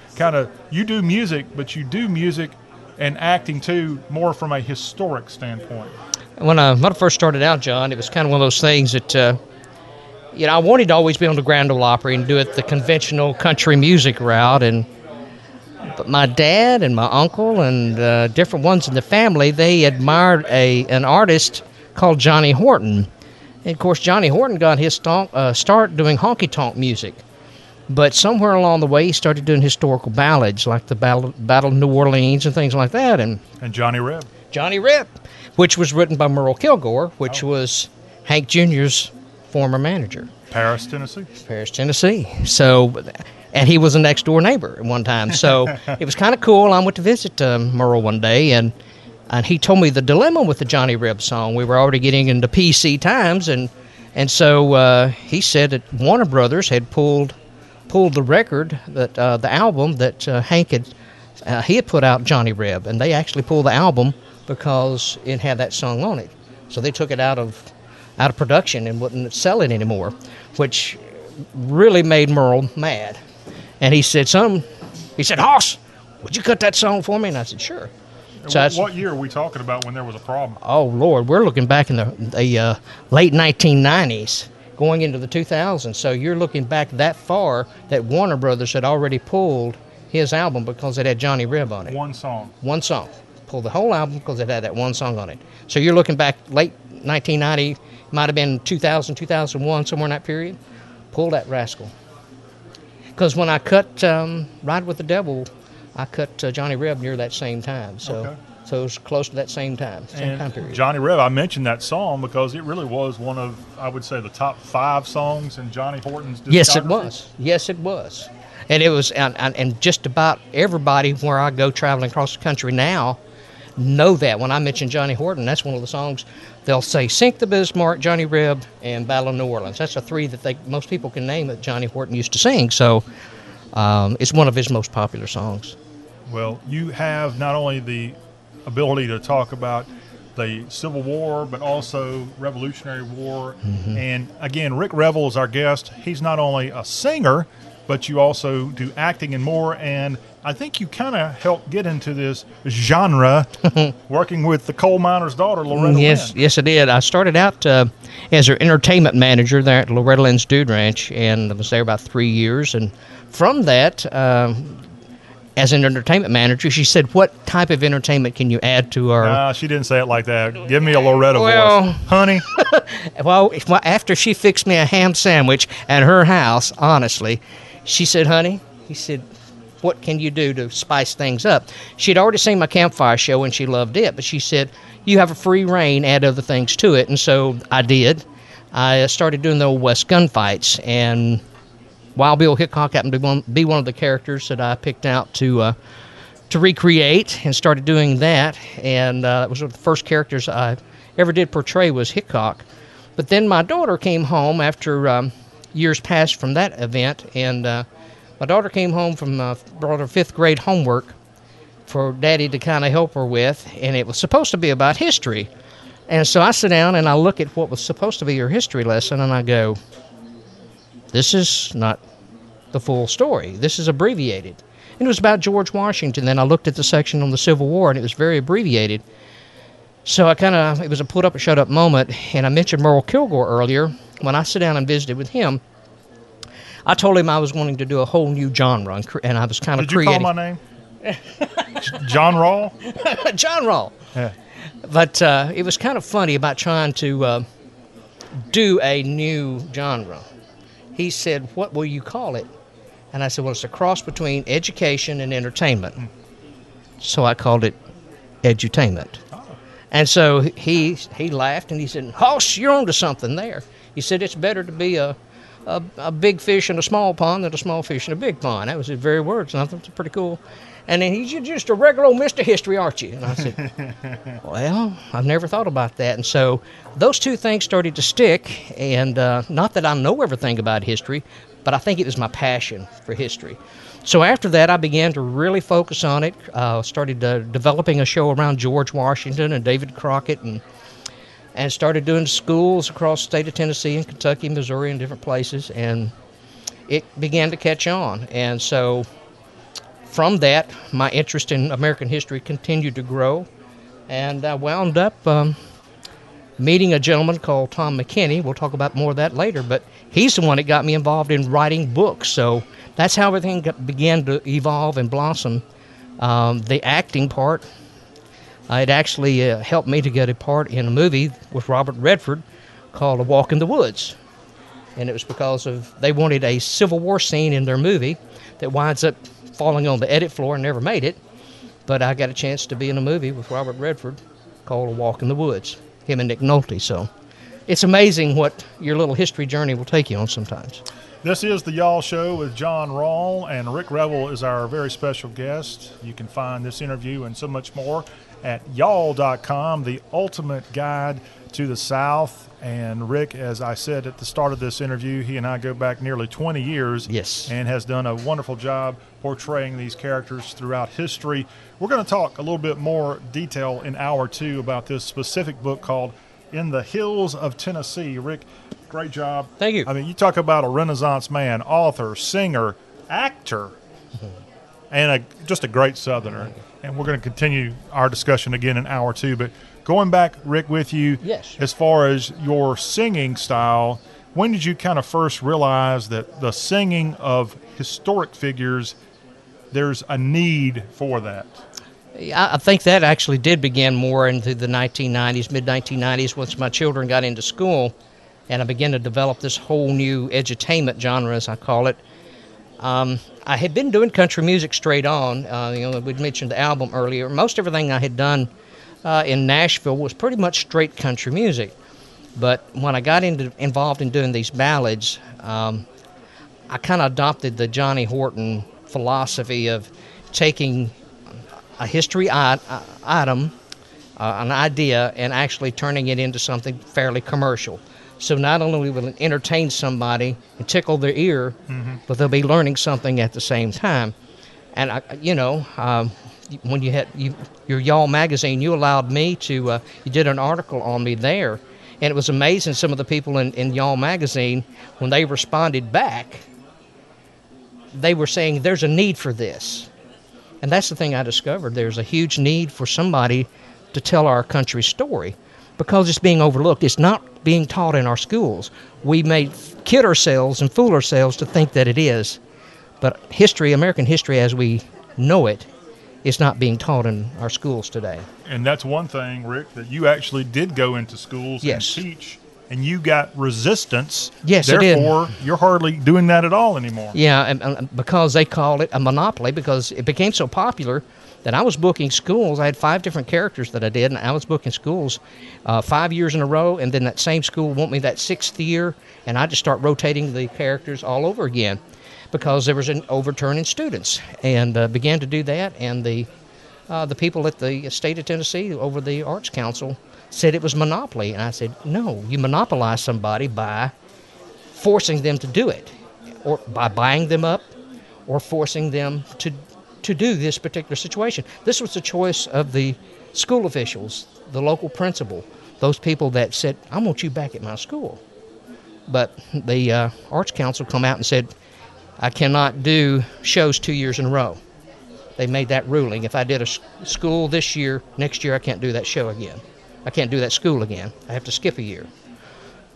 you do music, but you do music and acting too, more from a historic standpoint? When I first started out, John, it was kind of one of those things that, I wanted to always be on the Grand Ole Opry and do it the conventional country music route. But my dad and my uncle and different ones in the family, they admired an artist called Johnny Horton. And of course, Johnny Horton got his start doing honky-tonk music. But somewhere along the way, he started doing historical ballads, like the Battle of New Orleans and things like that. And Johnny Reb, which was written by Merle Kilgore, which was Hank Jr.'s former manager. Paris, Tennessee. So, and he was a next-door neighbor at one time. So it was kind of cool. I went to visit Merle one day, and he told me the dilemma with the Johnny Reb song. We were already getting into PC times, and so he said that Warner Brothers had pulled the record, that the album that Hank had put out, Johnny Reb, and they actually pulled the album because it had that song on it. So they took it out of production and wouldn't sell it anymore, which really made Merle mad. And he said, "Hoss, would you cut that song for me?" And I said, "Sure." So what year are we talking about when there was a problem? Oh, Lord, we're looking back in the late 1990s. Going into the 2000s, so you're looking back that far that Warner Brothers had already pulled his album because it had Johnny Reb on it. One song. Pulled the whole album because it had that one song on it. So you're looking back late 1990, might have been 2000, 2001, somewhere in that period. Pull that rascal. Because when I cut Ride with the Devil, I cut Johnny Reb near that same time. So. Okay. So it was close to that same time period. Johnny Reb, I mentioned that song because it really was one of, I would say, the top 5 songs in Johnny Horton's discography. Yes, it was. And it was, and just about everybody where I go traveling across the country now know that. When I mention Johnny Horton, that's one of the songs they'll say, Sink the Bismarck, Johnny Reb, and Battle of New Orleans. That's the 3 that most people can name that Johnny Horton used to sing. So it's one of his most popular songs. Well, you have not only the ability to talk about the Civil War, but also Revolutionary War. And again, Rick Revel is our guest. He's not only a singer, but you also do acting and more. And I think you kind of helped get into this genre working with the coal miner's daughter, Loretta Lynn. Yes, I did. I started out as her entertainment manager there at Loretta Lynn's Dude Ranch, and I was there about 3 years. And from that, as an entertainment manager, she said, "What type of entertainment can you add to our?" Nah, she didn't say it like that. Give me a Loretta voice, honey. After she fixed me a ham sandwich at her house, honestly, she said, "Honey," he said, "what can you do to spice things up?" She'd already seen my campfire show and she loved it, but she said, "You have a free rein. Add other things to it." And so I did. I started doing the Old West gunfights, and Wild Bill Hickok happened to be one of the characters that I picked out to recreate, and started doing that. And that was one of the first characters I ever did portray, was Hickok. But then my daughter came home after years passed from that event, and my daughter came home from brought her 5th grade homework for Daddy to kind of help her with, and it was supposed to be about history. And so I sit down and I look at what was supposed to be her history lesson, and I go, "This is not the full story. This is abbreviated." And it was about George Washington. Then I looked at the section on the Civil War, and it was very abbreviated. So it was a put up and shut up moment. And I mentioned Merle Kilgore earlier. When I sat down and visited with him, I told him I was wanting to do a whole new genre, and I was kind of creating. Did you call my name? John Rawl? John Rawl. Yeah. But it was kind of funny about trying to do a new genre. He said, what will you call it? And I said, well, it's a cross between education and entertainment. So I called it edutainment. Oh. And so he laughed and he said, Hoss, you're onto something there. He said, it's better to be a big fish in a small pond than a small fish in a big pond. That was his very words, and I thought it was pretty cool. And then he's just a regular old Mr. History, aren't you? And I said, well, I've never thought about that. And so those two things started to stick, and not that I know everything about history, but I think it was my passion for history. So after that, I began to really focus on it, started developing a show around George Washington and Davy Crockett, and started doing schools across the state of Tennessee and Kentucky, Missouri, and different places, and it began to catch on. And so from that, my interest in American history continued to grow, and I wound up meeting a gentleman called Tom McKinney. We'll talk about more of that later, but he's the one that got me involved in writing books. So that's how everything began to evolve and blossom. The acting part, it actually helped me to get a part in a movie with Robert Redford called A Walk in the Woods. And it was because of they wanted a Civil War scene in their movie that winds up falling on the edit floor and never made it. But I got a chance to be in a movie with Robert Redford called A Walk in the Woods, him and Nick Nolte. So it's amazing what your little history journey will take you on sometimes. This is the Y'all Show with John Rawl, and Rick Revel is our very special guest. You can find this interview and so much more at y'all.com, the ultimate guide to the South. And Rick, as I said at the start of this interview, he and I go back nearly 20 years. Yes. And has done a wonderful job portraying these characters throughout history. We're going to talk a little bit more detail in hour two about this specific book called In the Hills of Tennessee. Rick, great job. Thank you. I mean, you talk about a Renaissance man, author, singer, actor, and just a great Southerner. And we're going to continue our discussion again in hour two. But going back, Rick, with you, yes, as far as your singing style, when did you kind of first realize that the singing of historic figures, there's a need for that? I think that actually did begin more into the 1990s, mid-1990s, once my children got into school, and I began to develop this whole new edutainment genre, as I call it. I had been doing country music straight on. We'd mentioned the album earlier. Most everything I had done in Nashville was pretty much straight country music. But when I got involved in doing these ballads, I kind of adopted the Johnny Horton philosophy of taking a history item, an idea, and actually turning it into something fairly commercial. So not only will it entertain somebody and tickle their ear, but they'll be learning something at the same time. And, when you had your Y'all magazine, you allowed me to, you did an article on me there. And it was amazing, some of the people in Y'all magazine, when they responded back, they were saying, there's a need for this. And that's the thing I discovered. There's a huge need for somebody to tell our country's story, because it's being overlooked. It's not being taught in our schools. We may kid ourselves and fool ourselves to think that it is, but history, American history as we know it, is not being taught in our schools today. And that's one thing, Rick, that you actually did go into schools, yes, and teach, and you got resistance. Yes, therefore, you're hardly doing that at all anymore. Yeah, and because they called it a monopoly, because it became so popular that I was booking schools. I had 5 different characters that I did, and I was booking schools 5 years in a row, and then that same school wanted me that 6th year, and I just start rotating the characters all over again because there was an overturn in students, and began to do that, and the people at the state of Tennessee over the Arts Council said it was monopoly, and I said, no, you monopolize somebody by forcing them to do it, or by buying them up, or forcing them to do this particular situation. This was the choice of the school officials, the local principal, those people that said, I want you back at my school. But the Arts Council come out and said, I cannot do shows 2 years in a row. They made that ruling. If I did a school this year, next year I can't do that show again. I can't do that school again. I have to skip a year.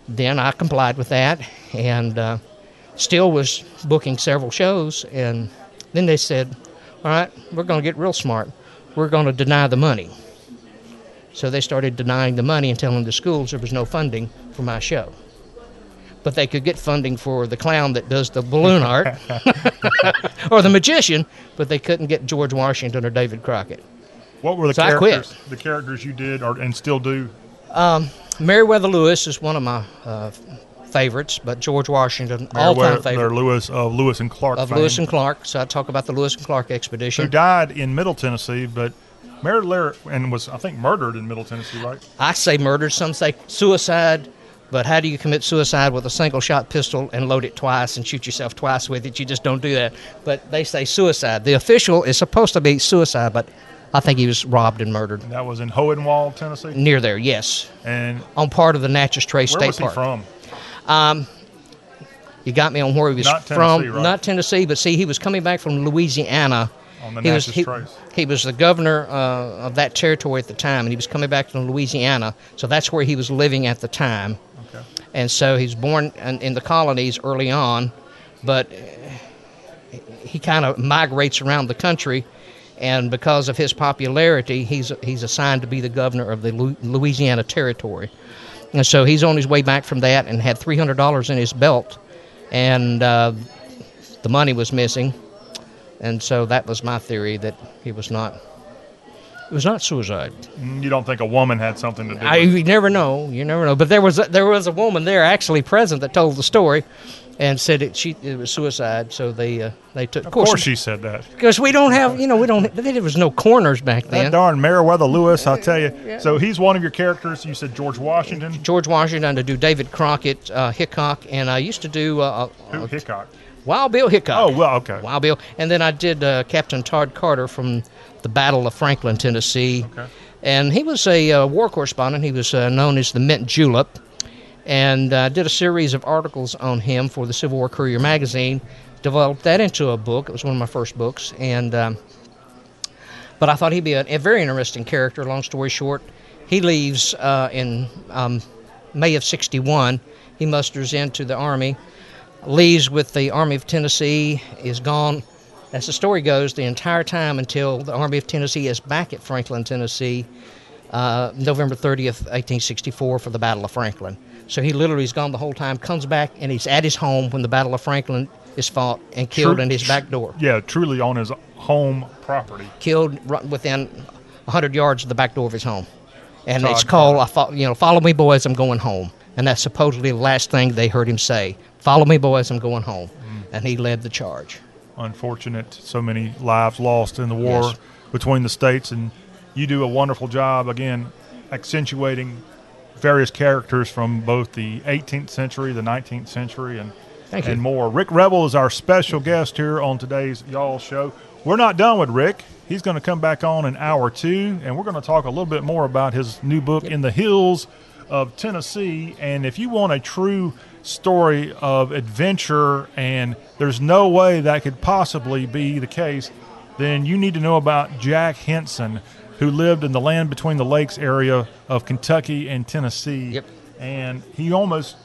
Then I complied with that, and still was booking several shows, and then they said, all right, we're going to get real smart. We're going to deny the money. So they started denying the money and telling the schools there was no funding for my show. But they could get funding for the clown that does the balloon art or the magician, but they couldn't get George Washington or David Crockett. What were the characters? The characters you did and still do? Meriwether Lewis is one of my favorites, but George Washington, all-time favorite. Lewis of Lewis and Clark. Of fame. Lewis and Clark. So I talk about the Lewis and Clark expedition. Who died in Middle Tennessee, but married Larry and was, I think, murdered in Middle Tennessee, right? I say murdered. Some say suicide. But how do you commit suicide with a single-shot pistol and load it twice and shoot yourself twice with it? You just don't do that. But they say suicide. The official is supposed to be suicide, but I think he was robbed and murdered. And that was in Hohenwald, Tennessee? Near there, yes. And on part of the Natchez Trace State Park. Where was he from? You got me on where he was from. Not Tennessee, right? Not Tennessee, but see, he was coming back from Louisiana. On the Natchez Trace. He was the governor of that territory at the time, and he was coming back from Louisiana, so that's where he was living at the time. Okay. And so he's born in the colonies early on, but he kind of migrates around the country, and because of his popularity, he's assigned to be the governor of the Louisiana Territory. And so he's on his way back from that and had $300 in his belt, and the money was missing. And so that was my theory, that he was not... It was not suicide. You don't think a woman had something to do with it? You never know. You never know. But there was a woman there actually present that told the story and said it was suicide. So they took. Of course she said that. Because we don't have, there was no coroners back then. That darn Meriwether Lewis, I'll tell you. Yeah. So he's one of your characters. You said George Washington. George Washington. I do David Crockett, Hickok, and I used to do... Who Hickok? Wild Bill Hickok. Oh, well, okay. Wild Bill. And then I did Captain Todd Carter from... the Battle of Franklin, Tennessee. Okay. And he was a war correspondent. He was known as the Mint Julep, and did a series of articles on him for the Civil War Courier magazine, developed that into a book. It was one of my first books, and but I thought he'd be a very interesting character. Long story short, he leaves in May of 61. He musters into the Army, leaves with the Army of Tennessee, is gone. As the story goes, the entire time until the Army of Tennessee is back at Franklin, Tennessee, November 30th, 1864, for the Battle of Franklin. So he literally is gone the whole time, comes back, and he's at his home when the Battle of Franklin is fought and killed in his back door. Yeah, truly on his home property. Killed right within 100 yards of the back door of his home. And Todd, it's called, follow me, boys, I'm going home. And that's supposedly the last thing they heard him say. Follow me, boys, I'm going home. Mm. And he led the charge. Unfortunate, so many lives lost in the war between the states, and you do a wonderful job again accentuating various characters from both the 18th century, the 19th century, and more. Rick Revel is our special guest here on today's Y'all Show. We're not done with Rick. He's going to come back on in hour two, and we're going to talk a little bit more about his new book, In the Hills of Tennessee. And if you want a true story of adventure and there's no way that could possibly be the case, then you need to know about Jack Henson, who lived in the land between the lakes area of Kentucky and Tennessee. Yep. And he almost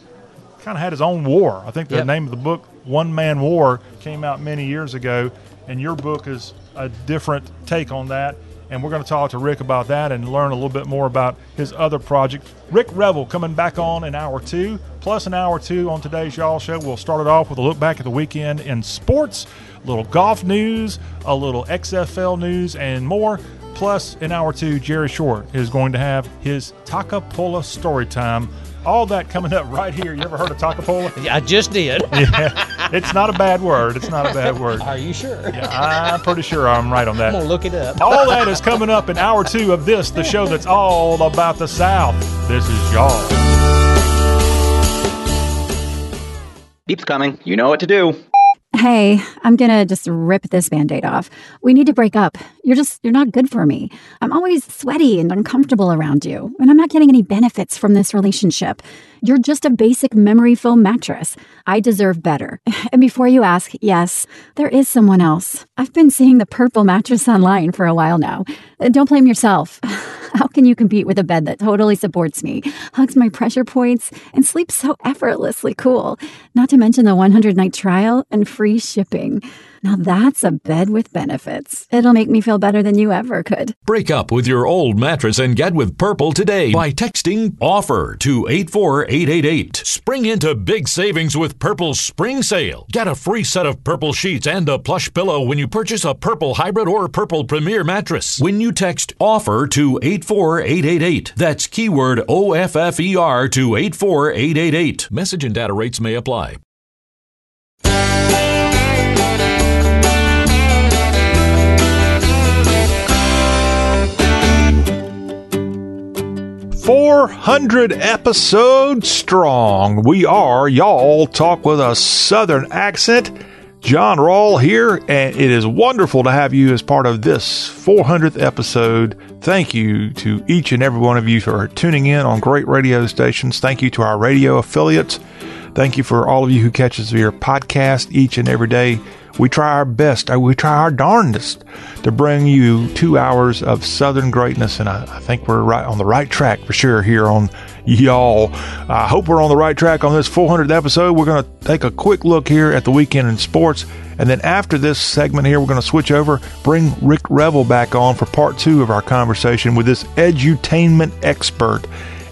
kind of had his own war. I think the name of the book, One Man War, came out many years ago, and your book is a different take on that. And we're going to talk to Rick about that and learn a little bit more about his other project. Rick Revel coming back on in hour two, plus an hour two on today's Y'all Show. We'll start it off with a look back at the weekend in sports, a little golf news, a little XFL news, and more. Plus, in hour two, Jerry Short is going to have his Takapola story time. All that coming up right here. You ever heard of Takapola? Yeah, I just did. Yeah, it's not a bad word. It's not a bad word. Are you sure? Yeah, I'm pretty sure I'm right on that. I'm going to look it up. All that is coming up in hour two of this, the show that's all about the South. This is Y'all. Beep's coming. You know what to do. Hey, I'm going to just rip this Band-Aid off. We need to break up. You're not good for me. I'm always sweaty and uncomfortable around you, and I'm not getting any benefits from this relationship. You're just a basic memory foam mattress. I deserve better. And before you ask, yes, there is someone else. I've been seeing the purple mattress online for a while now. Don't blame yourself. How can you compete with a bed that totally supports me, hugs my pressure points, and sleeps so effortlessly cool? Not to mention the 100-night trial and free shipping. Now that's a bed with benefits. It'll make me feel better than you ever could. Break up with your old mattress and get with Purple today by texting OFFER to 84888. Spring into big savings with Purple's spring sale. Get a free set of Purple sheets and a plush pillow when you purchase a Purple Hybrid or Purple Premier mattress. When you text OFFER to 84888, that's keyword OFFER to 84888. Message and data rates may apply. .400 episodes strong. We are Y'all Talk with a Southern Accent. John Rawl here, and it is wonderful to have you as part of this 400th episode. Thank you to each and every one of you for tuning in on great radio stations. Thank you to our radio affiliates. Thank you for all of you who catch us via podcast each and every day. We try our best, we try our darndest to bring you 2 hours of Southern greatness, and I think we're right on the right track for sure here on Y'all. I hope we're on the right track on this 400th episode. We're going to take a quick look here at the weekend in sports, and then after this segment here, we're going to switch over, bring Rick Revel back on for part two of our conversation with this edutainment expert,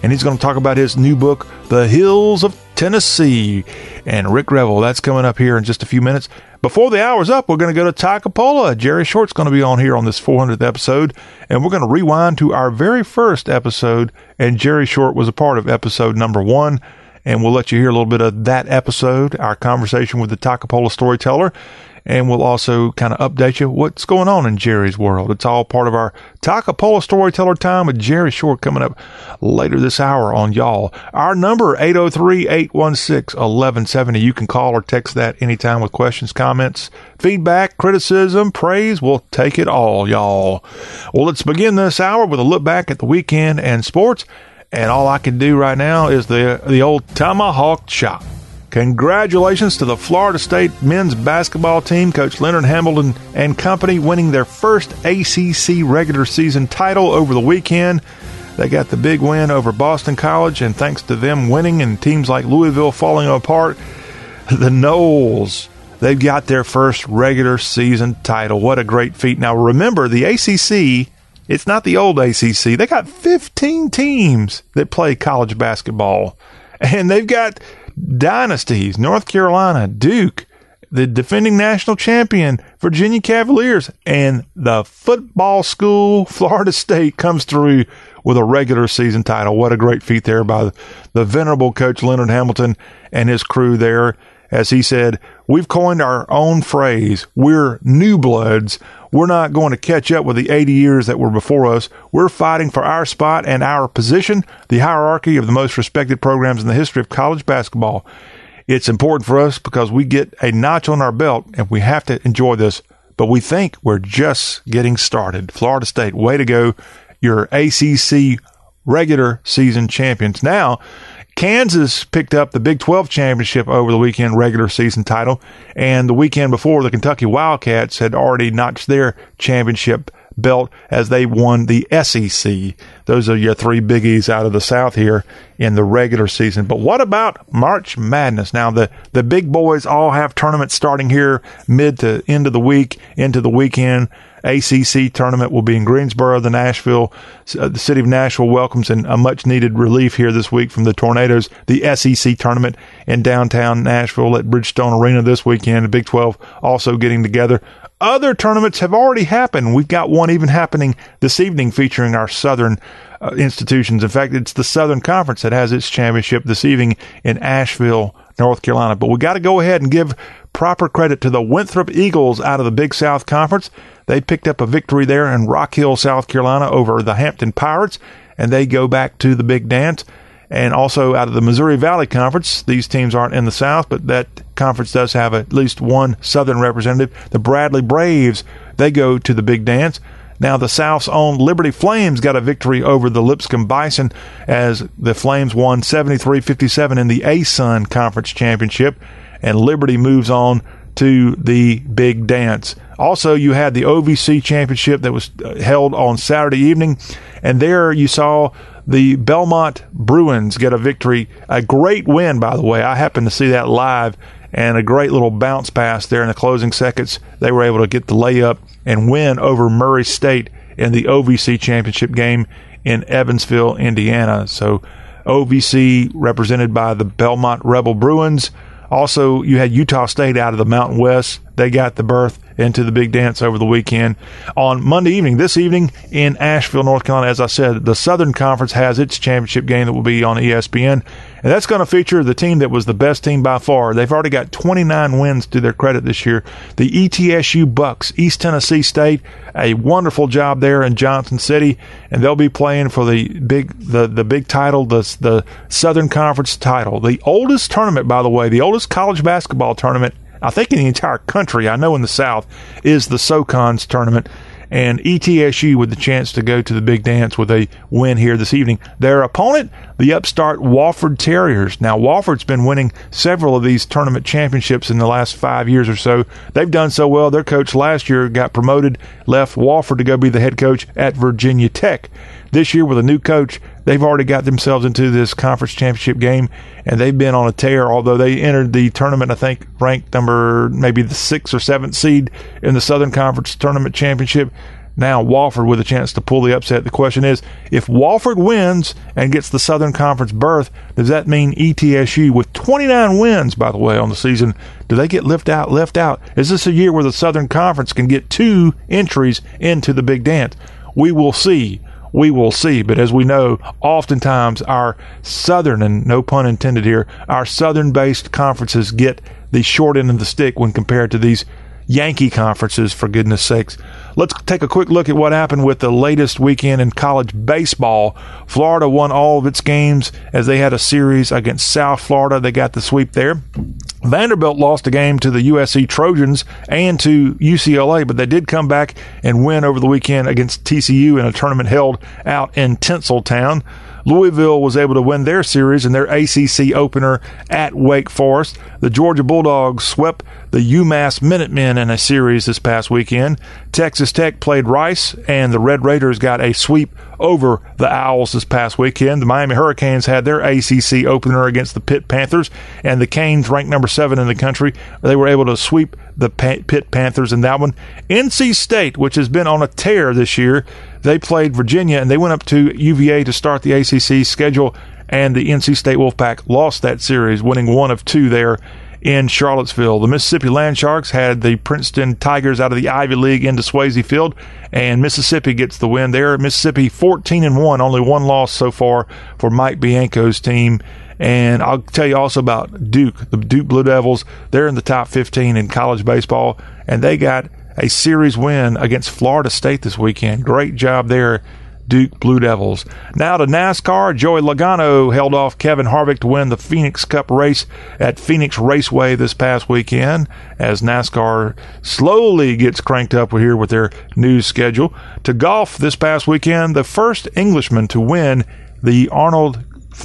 and he's going to talk about his new book, The Hills of Tennessee, and Rick Revel. That's coming up here in just a few minutes. Before the hour's up, we're going to go to Takapola. Jerry Short's going to be on here on this 400th episode, and we're going to rewind to our very first episode, and Jerry Short was a part of episode number 1, and we'll let you hear a little bit of that episode, our conversation with the Takapola storyteller, and we'll also kind of update you what's going on in Jerry's world. It's all part of our Takapola Storyteller Time with Jerry Short coming up later this hour on Y'all. Our number, 803-816-1170. You can call or text that anytime with questions, comments, feedback, criticism, praise. We'll take it all, y'all. Well, let's begin this hour with a look back at the weekend and sports. And all I can do right now is the old tomahawk chop. Congratulations to the Florida State men's basketball team, Coach Leonard Hamilton and company, winning their first ACC regular season title over the weekend. They got the big win over Boston College, and thanks to them winning and teams like Louisville falling apart, the Noles, they've got their first regular season title. What a great feat. Now, remember, the ACC, it's not the old ACC. They got 15 teams that play college basketball, and they've got dynasties: North Carolina, Duke, the defending national champion Virginia Cavaliers, and the football school Florida State comes through with a regular season title. What a great feat there by the venerable Coach Leonard Hamilton and his crew there. As he said, we've coined our own phrase. We're new bloods. We're not going to catch up with the 80 years that were before us. We're fighting for our spot and our position, the hierarchy of the most respected programs in the history of college basketball. It's important for us because we get a notch on our belt, and we have to enjoy this. But we think we're just getting started. Florida State, way to go. Your ACC regular season champions. Now, Kansas picked up the Big 12 championship over the weekend regular season title, and the weekend before, the Kentucky Wildcats had already notched their championship belt as they won the SEC. Those are your three biggies out of the South here in the regular season. But what about March Madness? Now, the big boys all have tournaments starting here mid to end of the week, into the weekend. ACC tournament will be in Greensboro. The city of Nashville welcomes a much-needed relief here this week from the tornadoes. The SEC tournament in downtown Nashville at Bridgestone Arena this weekend. The Big 12 also getting together. Other tournaments have already happened. We've got one even happening this evening featuring our Southern institutions. In fact, it's the Southern Conference that has its championship this evening in Asheville, North Carolina. But we got to go ahead and give proper credit to the Winthrop Eagles out of the Big South Conference. They picked up a victory there in Rock Hill, South Carolina over the Hampton Pirates, and they go back to the Big Dance. And also out of the Missouri Valley Conference, these teams aren't in the South, but that conference does have at least one Southern representative. The Bradley Braves, they go to the Big Dance. Now, the South's own Liberty Flames got a victory over the Lipscomb Bison as the Flames won 73-57 in the ASUN Conference Championship, and Liberty moves on to the Big Dance. Also, you had the OVC Championship that was held on Saturday evening, and there you saw the Belmont Bruins get a victory, a great win, by the way. I happened to see that live, and a great little bounce pass there in the closing seconds. They were able to get the layup and win over Murray State in the OVC championship game in Evansville, Indiana. So OVC represented by the Belmont Rebel Bruins. Also, you had Utah State out of the Mountain West. They got the berth into the Big Dance over the weekend. On Monday evening, this evening in Asheville, North Carolina, as I said, the Southern Conference has its championship game that will be on ESPN. And that's going to feature the team that was the best team by far. They've already got 29 wins to their credit this year. The ETSU Bucks, East Tennessee State, a wonderful job there in Johnson City. And they'll be playing for the big title, the Southern Conference title. The oldest tournament, by the way, the oldest college basketball tournament, I think, in the entire country. I know in the South is the SoCons tournament, and ETSU with the chance to go to the Big Dance with a win here this evening. Their opponent, the upstart Wofford Terriers. Now, Wofford's been winning several of these tournament championships in the last 5 years or so. They've done so well. Their coach last year got promoted, left Wofford to go be the head coach at Virginia Tech. This year with a new coach, they've already got themselves into this conference championship game, and they've been on a tear, although they entered the tournament, I think, ranked number maybe the 6th or 7th seed in the Southern Conference Tournament Championship. Now Wofford with a chance to pull the upset. The question is, if Wofford wins and gets the Southern Conference berth, does that mean ETSU, with 29 wins, by the way, on the season, do they get left out? Is this a year where the Southern Conference can get 2 entries into the Big Dance? We will see. But as we know, oftentimes our Southern, and no pun intended here, our Southern-based conferences get the short end of the stick when compared to these Yankee conferences, for goodness sakes. Let's take a quick look at what happened with the latest weekend in college baseball. Florida won all of its games as they had a series against South Florida. They got the sweep there. Vanderbilt lost a game to the USC Trojans and to UCLA, but they did come back and win over the weekend against TCU in a tournament held out in Tinseltown. Louisville was able to win their series in their ACC opener at Wake Forest. The Georgia Bulldogs swept the UMass Minutemen in a series this past weekend. Texas Tech played Rice, and the Red Raiders got a sweep over the Owls this past weekend. The Miami Hurricanes had their ACC opener against the Pitt Panthers, and the Canes, ranked number 7 in the country, they were able to sweep the Pitt Panthers in that one. NC State, which has been on a tear this year, they played Virginia, and they went up to UVA to start the ACC schedule, and the NC State Wolfpack lost that series, winning 1 of 2 there in Charlottesville. The Mississippi Land Sharks had the Princeton Tigers out of the Ivy League into Swayze Field, and Mississippi gets the win there. Mississippi 14-1, only 1 loss so far for Mike Bianco's team. And I'll tell you also about Duke, the Duke Blue Devils. They're in the top 15 in college baseball, and they got a series win against Florida State this weekend. Great job there, Duke Blue Devils. Now to NASCAR. Joey Logano held off Kevin Harvick to win the Phoenix Cup race at Phoenix Raceway this past weekend, as NASCAR slowly gets cranked up here with their new schedule. To golf this past weekend, the first Englishman to win the Arnold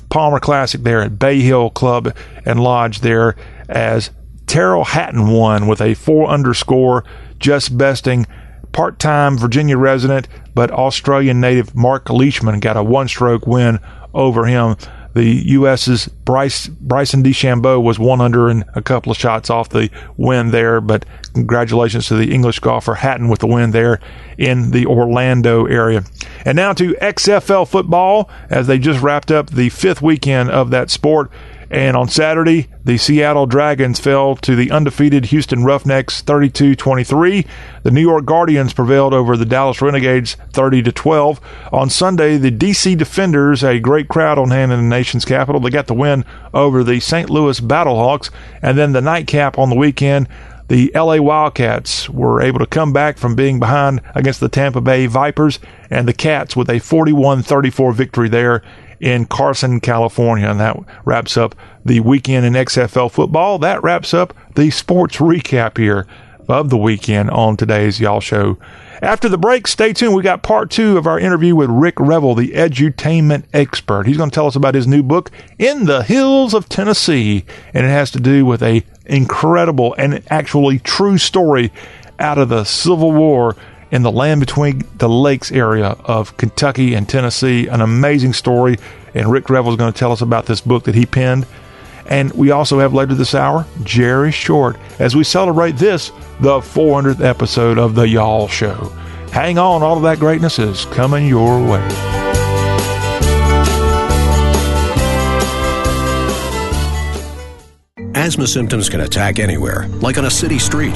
Palmer Classic there at Bay Hill Club and Lodge there, as Terrell Hatton won with a 4 underscore, just besting part-time Virginia resident but Australian native Mark Leishman. Got a 1-stroke win over him. The U.S.'s Bryson DeChambeau was 1 under and a couple of shots off the win there, but congratulations to the English golfer Hatton with the win there in the Orlando area. And now to XFL football, as they just wrapped up the 5th weekend of that sport. And on Saturday, the Seattle Dragons fell to the undefeated Houston Roughnecks 32-23. The New York Guardians prevailed over the Dallas Renegades 30-12. On Sunday, the D.C. Defenders, a great crowd on hand in the nation's capital, they got the win over the St. Louis Battlehawks. And then the nightcap on the weekend, the L.A. Wildcats were able to come back from being behind against the Tampa Bay Vipers, and the Cats with a 41-34 victory there in Carson, California. And that wraps up the weekend in XFL football. That wraps up the sports recap here of the weekend on today's Y'all Show. After the break, stay tuned. We got part 2 of our interview with Rick Revel, the edutainment expert. He's going to tell us about his new book, In the Hills of Tennessee, and it has to do with an incredible and actually true story out of the Civil War in the land between the lakes area of Kentucky and Tennessee. An amazing story, and Rick Revel is going to tell us about this book that he penned. And we also have later this hour, Jerry Short, as we celebrate this, the 400th episode of The Y'all Show. Hang on, all of that greatness is coming your way. Asthma symptoms can attack anywhere, like on a city street.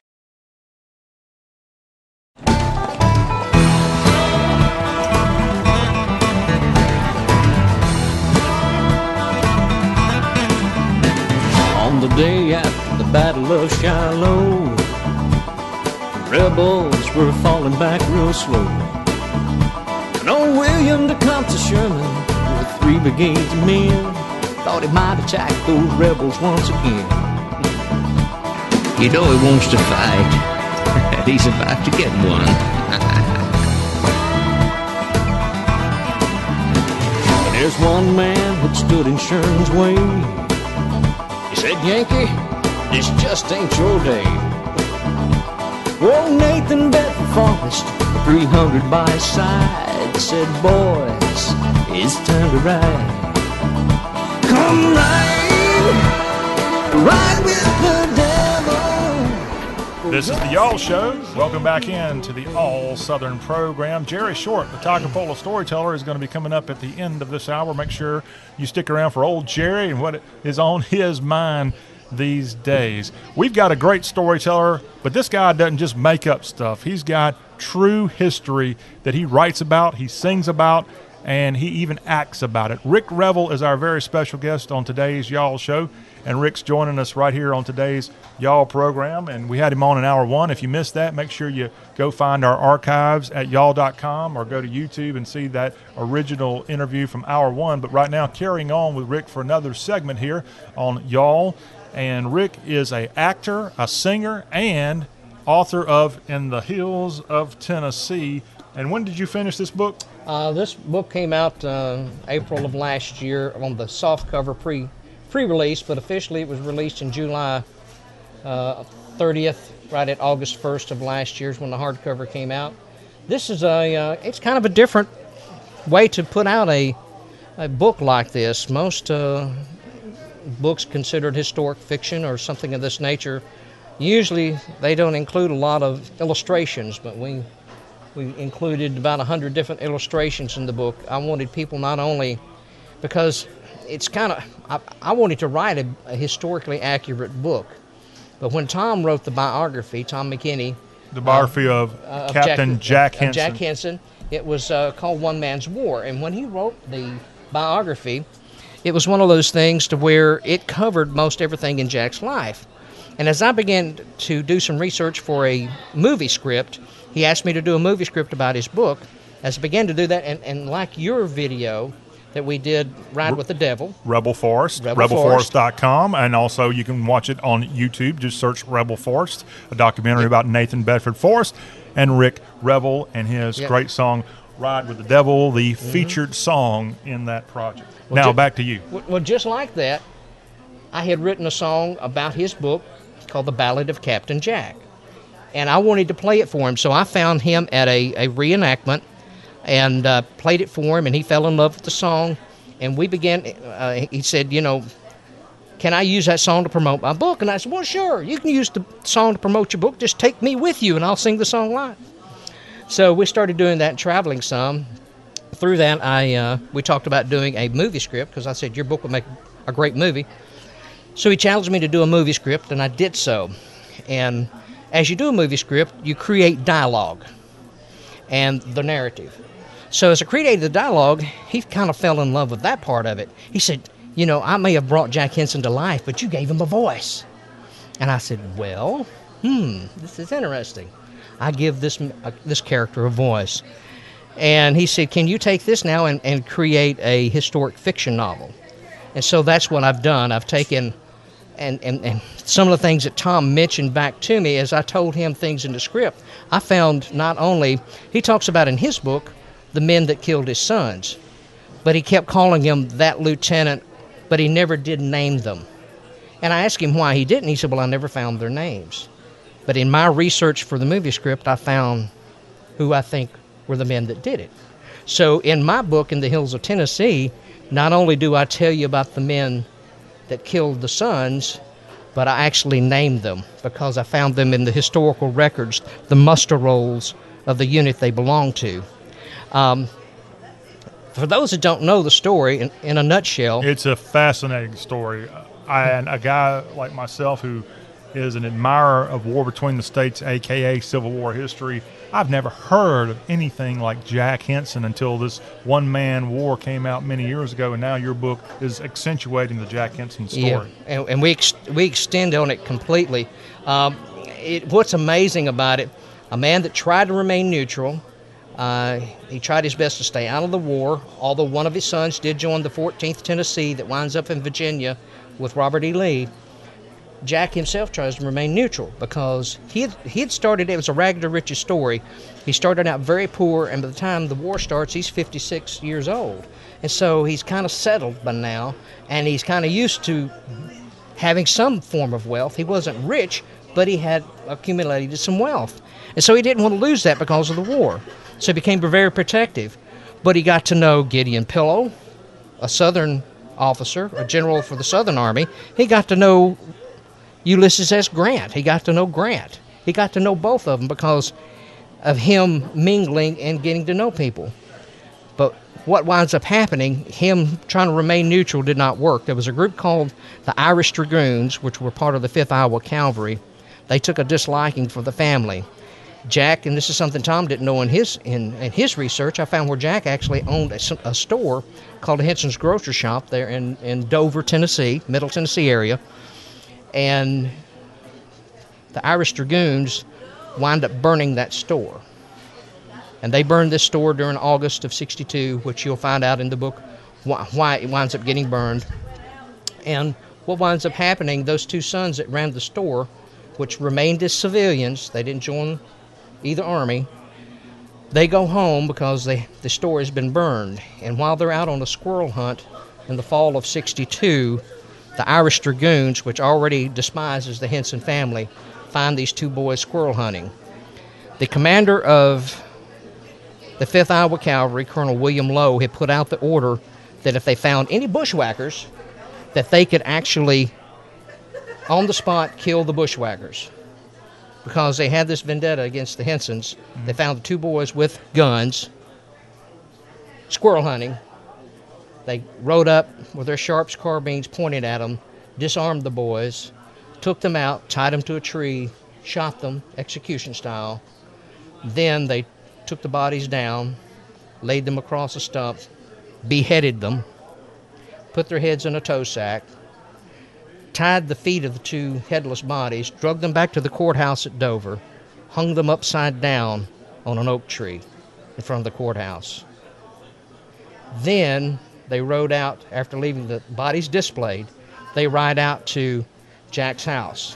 On the day after the Battle of Shiloh, rebels were falling back real slow. And old William the Compton Sherman, with three brigades of men, thought he might attack those rebels once again. You know he wants to fight, and he's about to get one. There's one man that stood in Sherman's way. He said, "Yankee, this just ain't your day." Oh, Nathan Bedford Forrest, 300 by his side, said, "Boys, it's time to ride. Come ride, ride with the devil." This is the Y'all Show. Welcome back in to the All Southern program. Jerry Short, the Takapola storyteller, is going to be coming up at the end of this hour. Make sure you stick around for old Jerry and what is on his mind these days. We've got a great storyteller, but this guy doesn't just make up stuff. He's got true history that he writes about, he sings about, and he even acts about it. Rick Revel is our very special guest on today's Y'all Show, and Rick's joining us right here on today's Y'all program, and we had him on in hour one. If you missed that, make sure you go find our archives at y'all.com or go to YouTube and see that original interview from hour one. But right now, carrying on with Rick for another segment here on Y'all. And Rick is an actor, a singer, and author of In the Hills of Tennessee. And when did you finish this book? This book came out April of last year on the softcover pre-release, but officially it was released in July 30th, right at August 1st of last year is when the hardcover came out. This is it's kind of a different way to put out a book like this. Most books considered historic fiction or something of this nature, usually they don't include a lot of illustrations, but we included about 100 different illustrations in the book. I wanted people not only, because it's kind of, I wanted to write a historically accurate book, but when Tom wrote the biography, Tom McKinney, the biography of Captain Jack Henson, it was called One Man's War, and when he wrote the biography, it was one of those things to where it covered most everything in Jack's life. And as I began to do some research for a movie script, he asked me to do a movie script about his book. As I began to do that, and like your video that we did, Ride with the Devil. Rebel Forest, rebelforest.com, and also you can watch it on YouTube. Just search Rebel Forest, a documentary about Nathan Bedford Forrest and Rick Revel and his great song, Ride with the Devil, the featured song in that project. Well, now back to you. Well, just like that, I had written a song about his book called The Ballad of Captain Jack, and I wanted to play it for him, so I found him at a reenactment and played it for him, and he fell in love with the song, and we began, he said, you know, can I use that song to promote my book? And I said, well, sure, you can use the song to promote your book, just take me with you, and I'll sing the song live. So we started doing that and traveling some. Through that, we talked about doing a movie script because I said, your book would make a great movie. So he challenged me to do a movie script, and I did so. And as you do a movie script, you create dialogue and the narrative. So as I created the dialogue, he kind of fell in love with that part of it. He said, you know, I may have brought Jack Henson to life, but you gave him a voice. And I said, well, this is interesting. I give this character a voice. And he said, can you take this now and create a historic fiction novel? And so that's what I've done. I've taken and some of the things that Tom mentioned back to me as I told him things in the script, I found not only, he talks about in his book, the men that killed his sons, but he kept calling him that lieutenant, but he never did name them. And I asked him why he didn't. He said, well, I never found their names. But in my research for the movie script, I found who I think were the men that did it. So in my book, In the Hills of Tennessee, not only do I tell you about the men that killed the sons, but I actually named them because I found them in the historical records, the muster rolls of the unit they belonged to. For those that don't know the story, in a nutshell... It's a fascinating story. And a guy like myself who is an admirer of War Between the States, a.k.a. Civil War history, I've never heard of anything like Jack Henson until this one-man war came out many years ago, and now your book is accentuating the Jack Henson story. Yeah, and we extend on it completely. What's amazing about it, a man that tried to remain neutral, he tried his best to stay out of the war, although one of his sons did join the 14th Tennessee that winds up in Virginia with Robert E. Lee. Jack himself tries to remain neutral because he had started, it was a ragged to riches story. He started out very poor, and by the time the war starts, he's 56 years old. And so he's kind of settled by now, and he's kind of used to having some form of wealth. He wasn't rich, but he had accumulated some wealth. And so he didn't want to lose that because of the war. So he became very protective. But he got to know Gideon Pillow, a Southern officer, a general for the Southern Army. He got to know Ulysses S. Grant. He got to know Grant. He got to know both of them because of him mingling and getting to know people. But what winds up happening, him trying to remain neutral did not work. There was a group called the Irish Dragoons, which were part of the 5th Iowa Cavalry. They took a disliking for the family. Jack, and this is something Tom didn't know in his research, I found where Jack actually owned a store called Henson's Grocery Shop there in Dover, Tennessee, Middle Tennessee area. And the Irish Dragoons wind up burning that store. And they burned this store during August of 62, which you'll find out in the book why it winds up getting burned. And what winds up happening, those two sons that ran the store, which remained as civilians, they didn't join either army, they go home because the store has been burned. And while they're out on a squirrel hunt in the fall of 62, the Irish Dragoons, which already despises the Henson family, find these two boys squirrel hunting. The commander of the 5th Iowa Cavalry, Colonel William Lowe, had put out the order that if they found any bushwhackers, that they could actually, on the spot, kill the bushwhackers. Because they had this vendetta against the Hensons, they found the two boys with guns, squirrel hunting. They rode up with their Sharps carbines pointed at them, disarmed the boys, took them out, tied them to a tree, shot them, execution style. Then they took the bodies down, laid them across a stump, beheaded them, put their heads in a tow sack, tied the feet of the two headless bodies, dragged them back to the courthouse at Dover, hung them upside down on an oak tree in front of the courthouse. Then they rode out, after leaving the bodies displayed, they ride out to Jack's house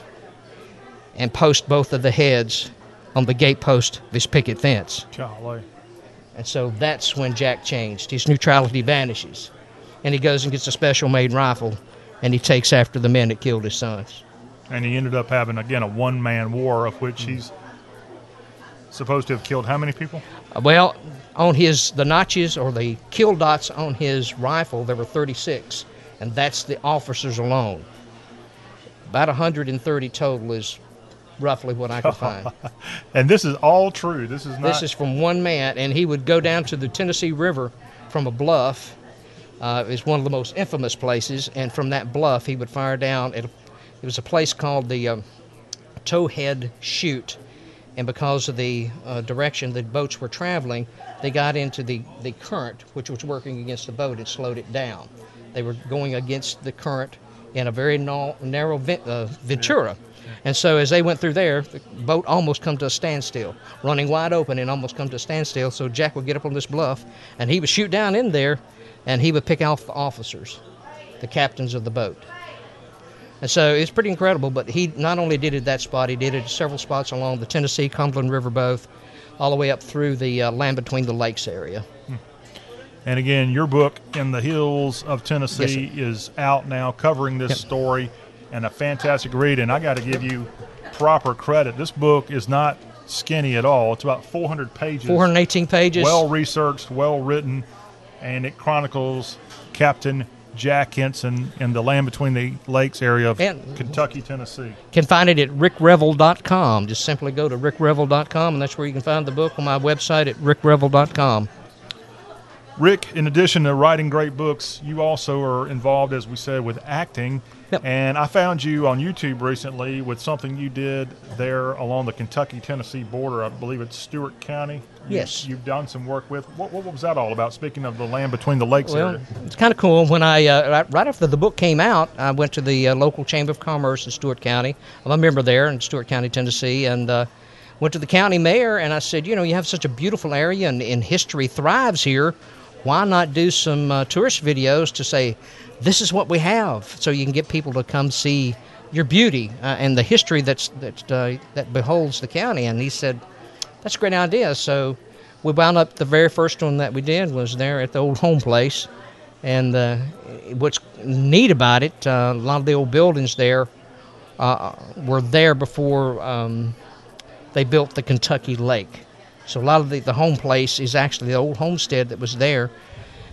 and post both of the heads on the gatepost of his picket fence. Golly. And so that's when Jack changed. His neutrality vanishes. And he goes and gets a special made rifle, and he takes after the men that killed his sons. And he ended up having, again, a one-man war, of which he's supposed to have killed how many people? Well, on the notches or the kill dots on his rifle, there were 36, and that's the officers alone. About 130 total is roughly what I could find. And this is all true. This is not. This is from one man, and he would go down to the Tennessee River from a bluff. It's one of the most infamous places, and from that bluff he would fire down. It was a place called the Towhead Chute. And because of the direction the boats were traveling, they got into the current, which was working against the boat, and slowed it down. They were going against the current in a very narrow Ventura. And so as they went through there, the boat almost come to a standstill, running wide open and almost come to a standstill. So Jack would get up on this bluff, and he would shoot down in there, and he would pick off the officers, the captains of the boat. And so it's pretty incredible, but he not only did it at that spot, he did it at several spots along the Tennessee, Cumberland River both, all the way up through the land between the lakes area. And again, your book, In the Hills of Tennessee, is out now covering this story, and a fantastic read. And I got to give you proper credit. This book is not skinny at all. It's about 400 pages. 418 pages. Well-researched, well-written, and it chronicles Captain Jack Henson in the land between the lakes area of Kentucky, Tennessee. Can find it at rickrevel.com. Just simply go to rickrevel.com, and that's where you can find the book, on my website at rickrevel.com. Rick, in addition to writing great books, you also are involved, as we said, with acting. Yep. And I found you on YouTube recently with something you did there along the Kentucky-Tennessee border. I believe it's Stewart County. Yes. You've done some work with. What was that all about, speaking of the land between the lakes area? It's kind of cool. When I right after the book came out, I went to the local Chamber of Commerce in Stewart County. I'm a member there in Stewart County, Tennessee, and went to the county mayor, and I said, you know, you have such a beautiful area, and history thrives here. Why not do some tourist videos to say, this is what we have, so you can get people to come see your beauty and the history that beholds the county. And he said, that's a great idea. So we wound up, the very first one that we did was there at the old home place. And what's neat about it, a lot of the old buildings there were there before they built the Kentucky Lake. So a lot of the home place is actually the old homestead that was there.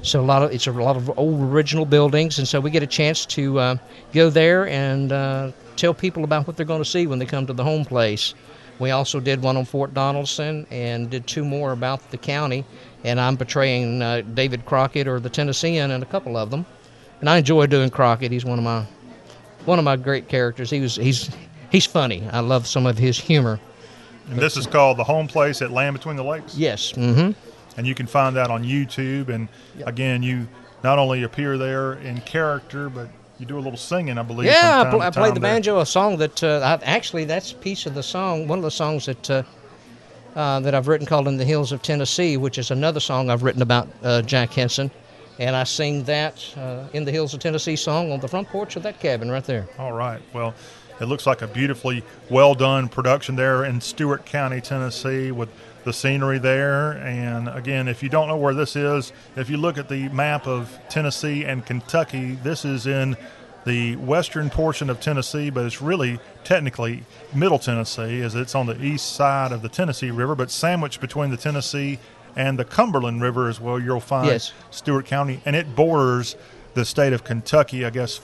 So it's a lot of old original buildings, and so we get a chance to go there and tell people about what they're going to see when they come to the home place. We also did one on Fort Donelson and did two more about the county, and I'm portraying David Crockett or the Tennessean in a couple of them. And I enjoy doing Crockett. He's one of my great characters. He's funny. I love some of his humor. And this is called The Home Place at Land Between the Lakes? Yes. Mm-hmm. And you can find that on YouTube. And, again, you not only appear there in character, but you do a little singing, I believe. Yeah, I played the banjo, a song that that's a piece of the song, one of the songs that I've written called In the Hills of Tennessee, which is another song I've written about Jack Henson. And I sing that In the Hills of Tennessee song on the front porch of that cabin right there. All right. Well, it looks like a beautifully well-done production there in Stewart County, Tennessee, with the scenery there. And, again, if you don't know where this is, if you look at the map of Tennessee and Kentucky, this is in the western portion of Tennessee, but it's really technically middle Tennessee, as it's on the east side of the Tennessee River, but sandwiched between the Tennessee and the Cumberland River as well. You'll find Stewart County, and it borders the state of Kentucky, I guess.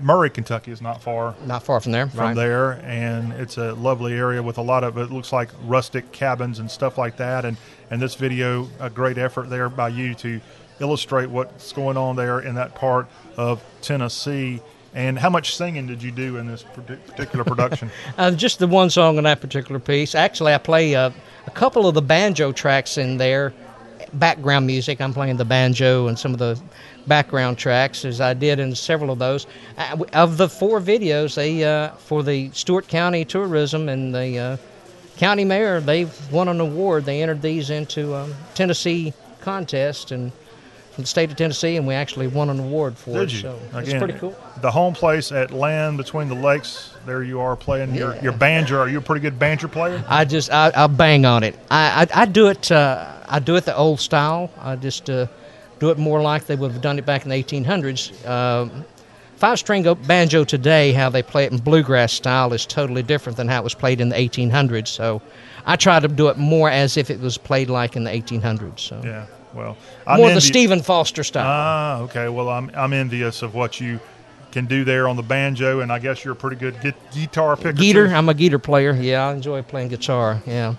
Murray, Kentucky is not far. Not far from there. From there, and it's a lovely area with a lot of, it looks like rustic cabins and stuff like that. And this video, a great effort there by you to illustrate what's going on there in that part of Tennessee. And how much singing did you do in this particular production? Just the one song in that particular piece. Actually, I play a couple of the banjo tracks in there. Background music. I'm playing the banjo and some of the background tracks, as I did in several of those. Of the four videos, they for the Stewart County Tourism and the county mayor, they won an award. They entered these into a Tennessee contest and from the state of Tennessee, and we actually won an award for it. So again, it's pretty cool. The Home Place at Land Between the Lakes. There you are playing your banjo. Are you a pretty good banjo player? I bang on it. I do it the old style. I just do it more like they would have done it back in the 1800s. Five-string banjo today, how they play it in bluegrass style, is totally different than how it was played in the 1800s. So I try to do it more as if it was played like in the 1800s. So. Yeah. Well, more the Stephen Foster style. Ah, okay. Well, I'm envious of what you can do there on the banjo, and I guess you're a pretty good guitar picker. I'm a guitar player. Yeah, I enjoy playing guitar. Yeah.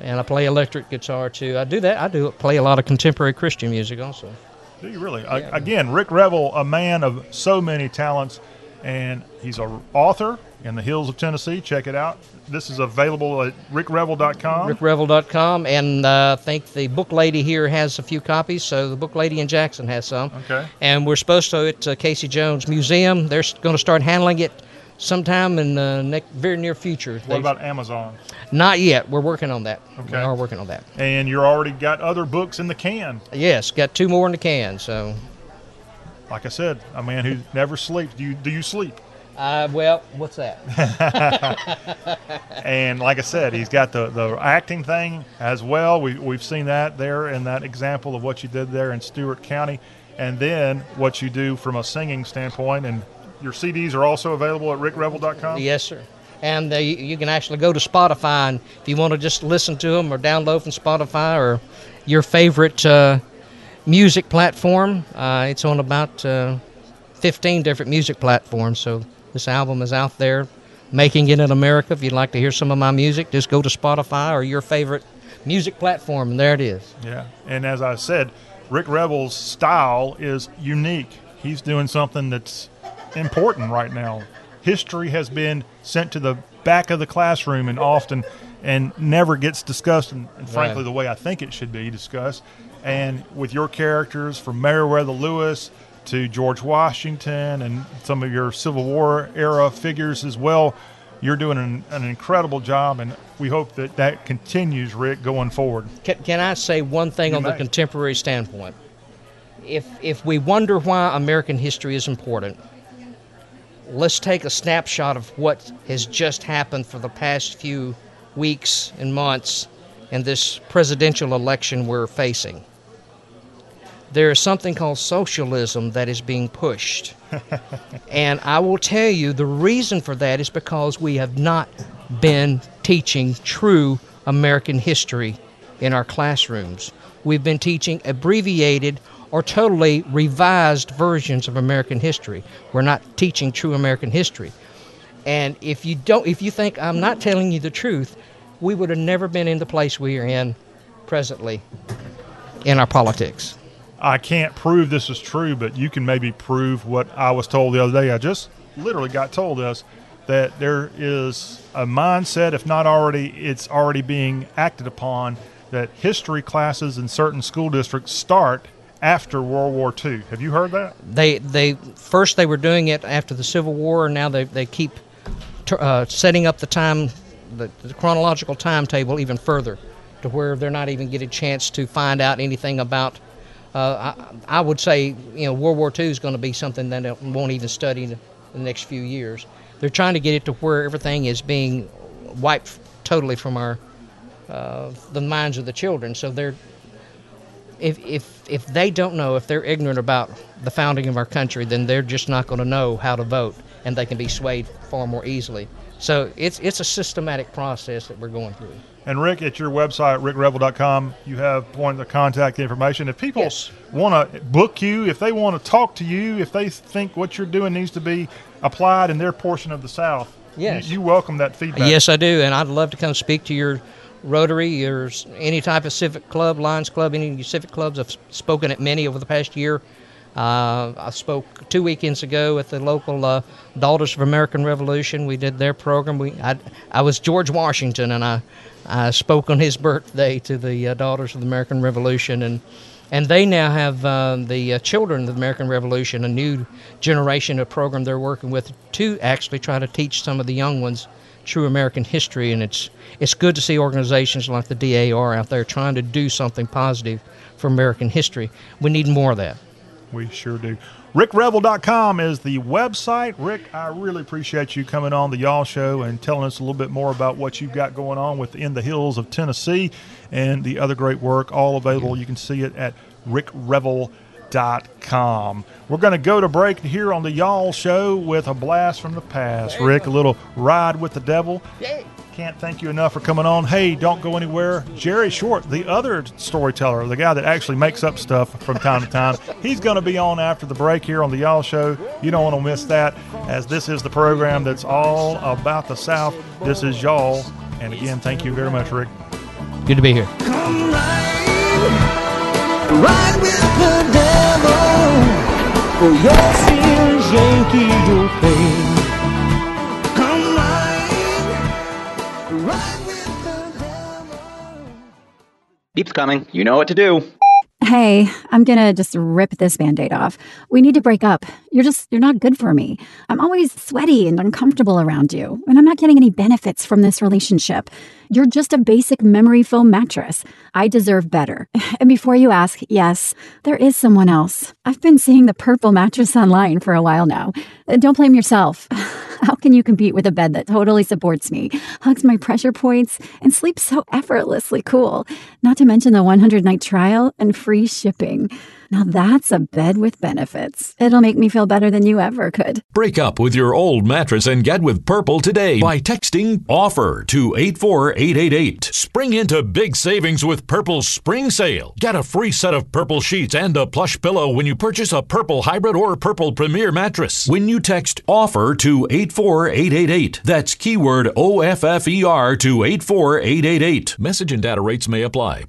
And I play electric guitar too. I do that. I do play a lot of contemporary Christian music also. Do you really? Yeah. Again, Rick Revel, a man of so many talents, and he's an author. In the Hills of Tennessee, check it out. This is available at rickrevel.com. Rickrevel.com, and I think the book lady here has a few copies, so the book lady in Jackson has some. Okay. And we're supposed to at Casey Jones Museum. They're going to start handling it sometime in the very near future. What about Amazon? Not yet. We're working on that. Okay. We are working on that. And you're already got other books in the can. Yes, got two more in the can, so... like I said, a man who never sleeps. Do you sleep? Well, what's that? And like I said, he's got the acting thing as well. We've seen that there in that example of what you did there in Stewart County. And then what you do from a singing standpoint. And your CDs are also available at rickrevel.com? Yes, sir. And you can actually go to Spotify, and if you want to just listen to them or download from Spotify or your favorite music platform. It's on about 15 different music platforms, so this album is out there, Making It in America. If you'd like to hear some of my music, just go to Spotify or your favorite music platform, and there it is. Yeah, and as I said, Rick Revel's style is unique. He's doing something that's important right now. History has been sent to the back of the classroom and often and never gets discussed, and frankly, the way I think it should be discussed. And with your characters, from Meriwether Lewis to George Washington and some of your Civil War era figures as well, you're doing an incredible job, and we hope that that continues, Rick, going forward. Can I say one thing on the contemporary standpoint? If we wonder why American history is important, let's take a snapshot of what has just happened for the past few weeks and months in this presidential election we're facing. There is something called socialism that is being pushed. And I will tell you the reason for that is because we have not been teaching true American history in our classrooms. We've been teaching abbreviated or totally revised versions of American history. We're not teaching true American history. And if you think I'm not telling you the truth, we would have never been in the place we are in presently in our politics. I can't prove this is true, but you can maybe prove what I was told the other day. I just literally got told this, that there is a mindset, if not already, it's already being acted upon, that history classes in certain school districts start after World War II. Have you heard that? They were doing it after the Civil War, and now they keep setting up the time, the chronological timetable even further to where they're not even getting a chance to find out anything about. I would say, World War II is going to be something that they won't even study in the next few years. They're trying to get it to where everything is being wiped totally from the minds of the children. So if they don't know, if they're ignorant about the founding of our country, then they're just not going to know how to vote, and they can be swayed far more easily. So it's a systematic process that we're going through. And Rick, at your website, rickrevel.com, you have point of contact information. If people want to book you, if they want to talk to you, if they think what you're doing needs to be applied in their portion of the South, you welcome that feedback. Yes, I do, and I'd love to come speak to your Rotary, your any type of civic club, Lions Club, any of your civic clubs. I've spoken at many over the past year. I spoke 2 weekends ago at the local Daughters of American Revolution. We did their program. I was George Washington, and I spoke on his birthday to the Daughters of the American Revolution. And they now have the Children of the American Revolution, a new generation of program they're working with to actually try to teach some of the young ones true American history. And it's good to see organizations like the DAR out there trying to do something positive for American history. We need more of that. We sure do. RickRevel.com is the website. Rick, I really appreciate you coming on the Y'all Show and telling us a little bit more about what you've got going on within the hills of Tennessee and the other great work, all available. You can see it at RickRevel.com. We're going to go to break here on the Y'all Show with a blast from the past. Rick, a little Ride with the Devil. Yay. Can't thank you enough for coming on. Hey, don't go anywhere. Jerry Short, the other storyteller, the guy that actually makes up stuff from time to time, he's going to be on after the break here on the Y'all Show. You don't want to miss that, as this is the program that's all about the South. This is Y'all, and again, thank you very much, Rick. Good to be here. Come ride with the devil, for your sins Yankee will pay. Keeps coming. You know what to do. hey, I'm going to just rip this Band-Aid off. We need to break up. You're not good for me. I'm always sweaty and uncomfortable around you, and I'm not getting any benefits from this relationship. You're just a basic memory foam mattress. I deserve better. And before you ask, yes, there is someone else. I've been seeing the purple mattress online for a while now. Don't blame yourself. How can you compete with a bed that totally supports me, hugs my pressure points, and sleeps so effortlessly cool? Not to mention the 100-night trial and free shipping. Now that's a bed with benefits. It'll make me feel better than you ever could. Break up with your old mattress and get with Purple today by texting OFFER to 84888. Spring into big savings with Purple's spring sale. Get a free set of Purple sheets and a plush pillow when you purchase a Purple Hybrid or Purple Premier mattress. When you text OFFER to 84888, that's keyword OFFER to 84888. Message and data rates may apply.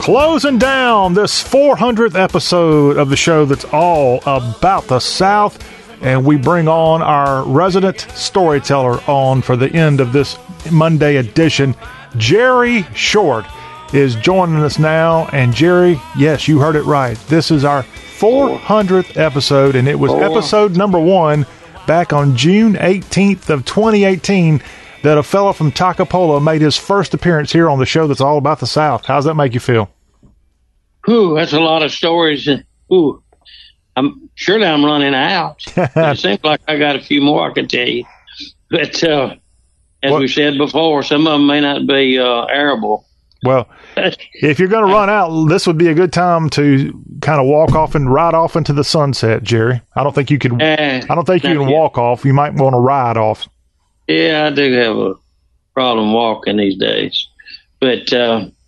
Closing down this 400th episode of the show that's all about the South, and we bring on our resident storyteller on for the end of this Monday edition. Jerry Short is joining us now, and Jerry, yes, you heard it right. This is our 400th episode, and it was episode number 1 back on June 18th of 2018 that a fellow from Takapola made his first appearance here on the show that's all about the South. How's that make you feel? Ooh, that's a lot of stories. Ooh, I'm running out. It seems like I got a few more I can tell you. But we said before, some of them may not be arable. Well, if you're going to run out, this would be a good time to kind of walk off and ride off into the sunset, Jerry. I don't think you can walk off. You might want to ride off. Yeah, I do have a problem walking these days. But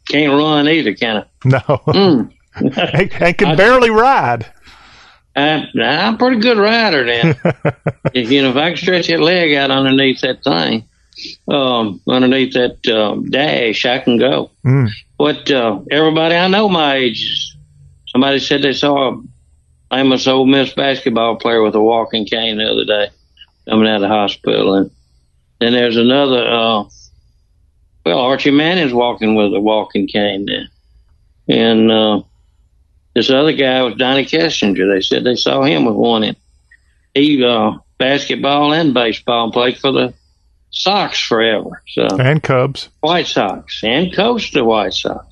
can't run either, can I? No. And can barely ride. I'm a pretty good rider then. If I can stretch that leg out underneath that thing, underneath that dash, I can go. But everybody I know my age, somebody said they saw a famous old Miss basketball player with a walking cane the other day coming out of the hospital. And then there's another, Archie Manning's walking with a walking cane now. And this other guy was Donnie Kessinger. They said they saw him with one. He basketball and baseball, played for the Sox forever. So. And Cubs. White Sox. And coached the White Sox.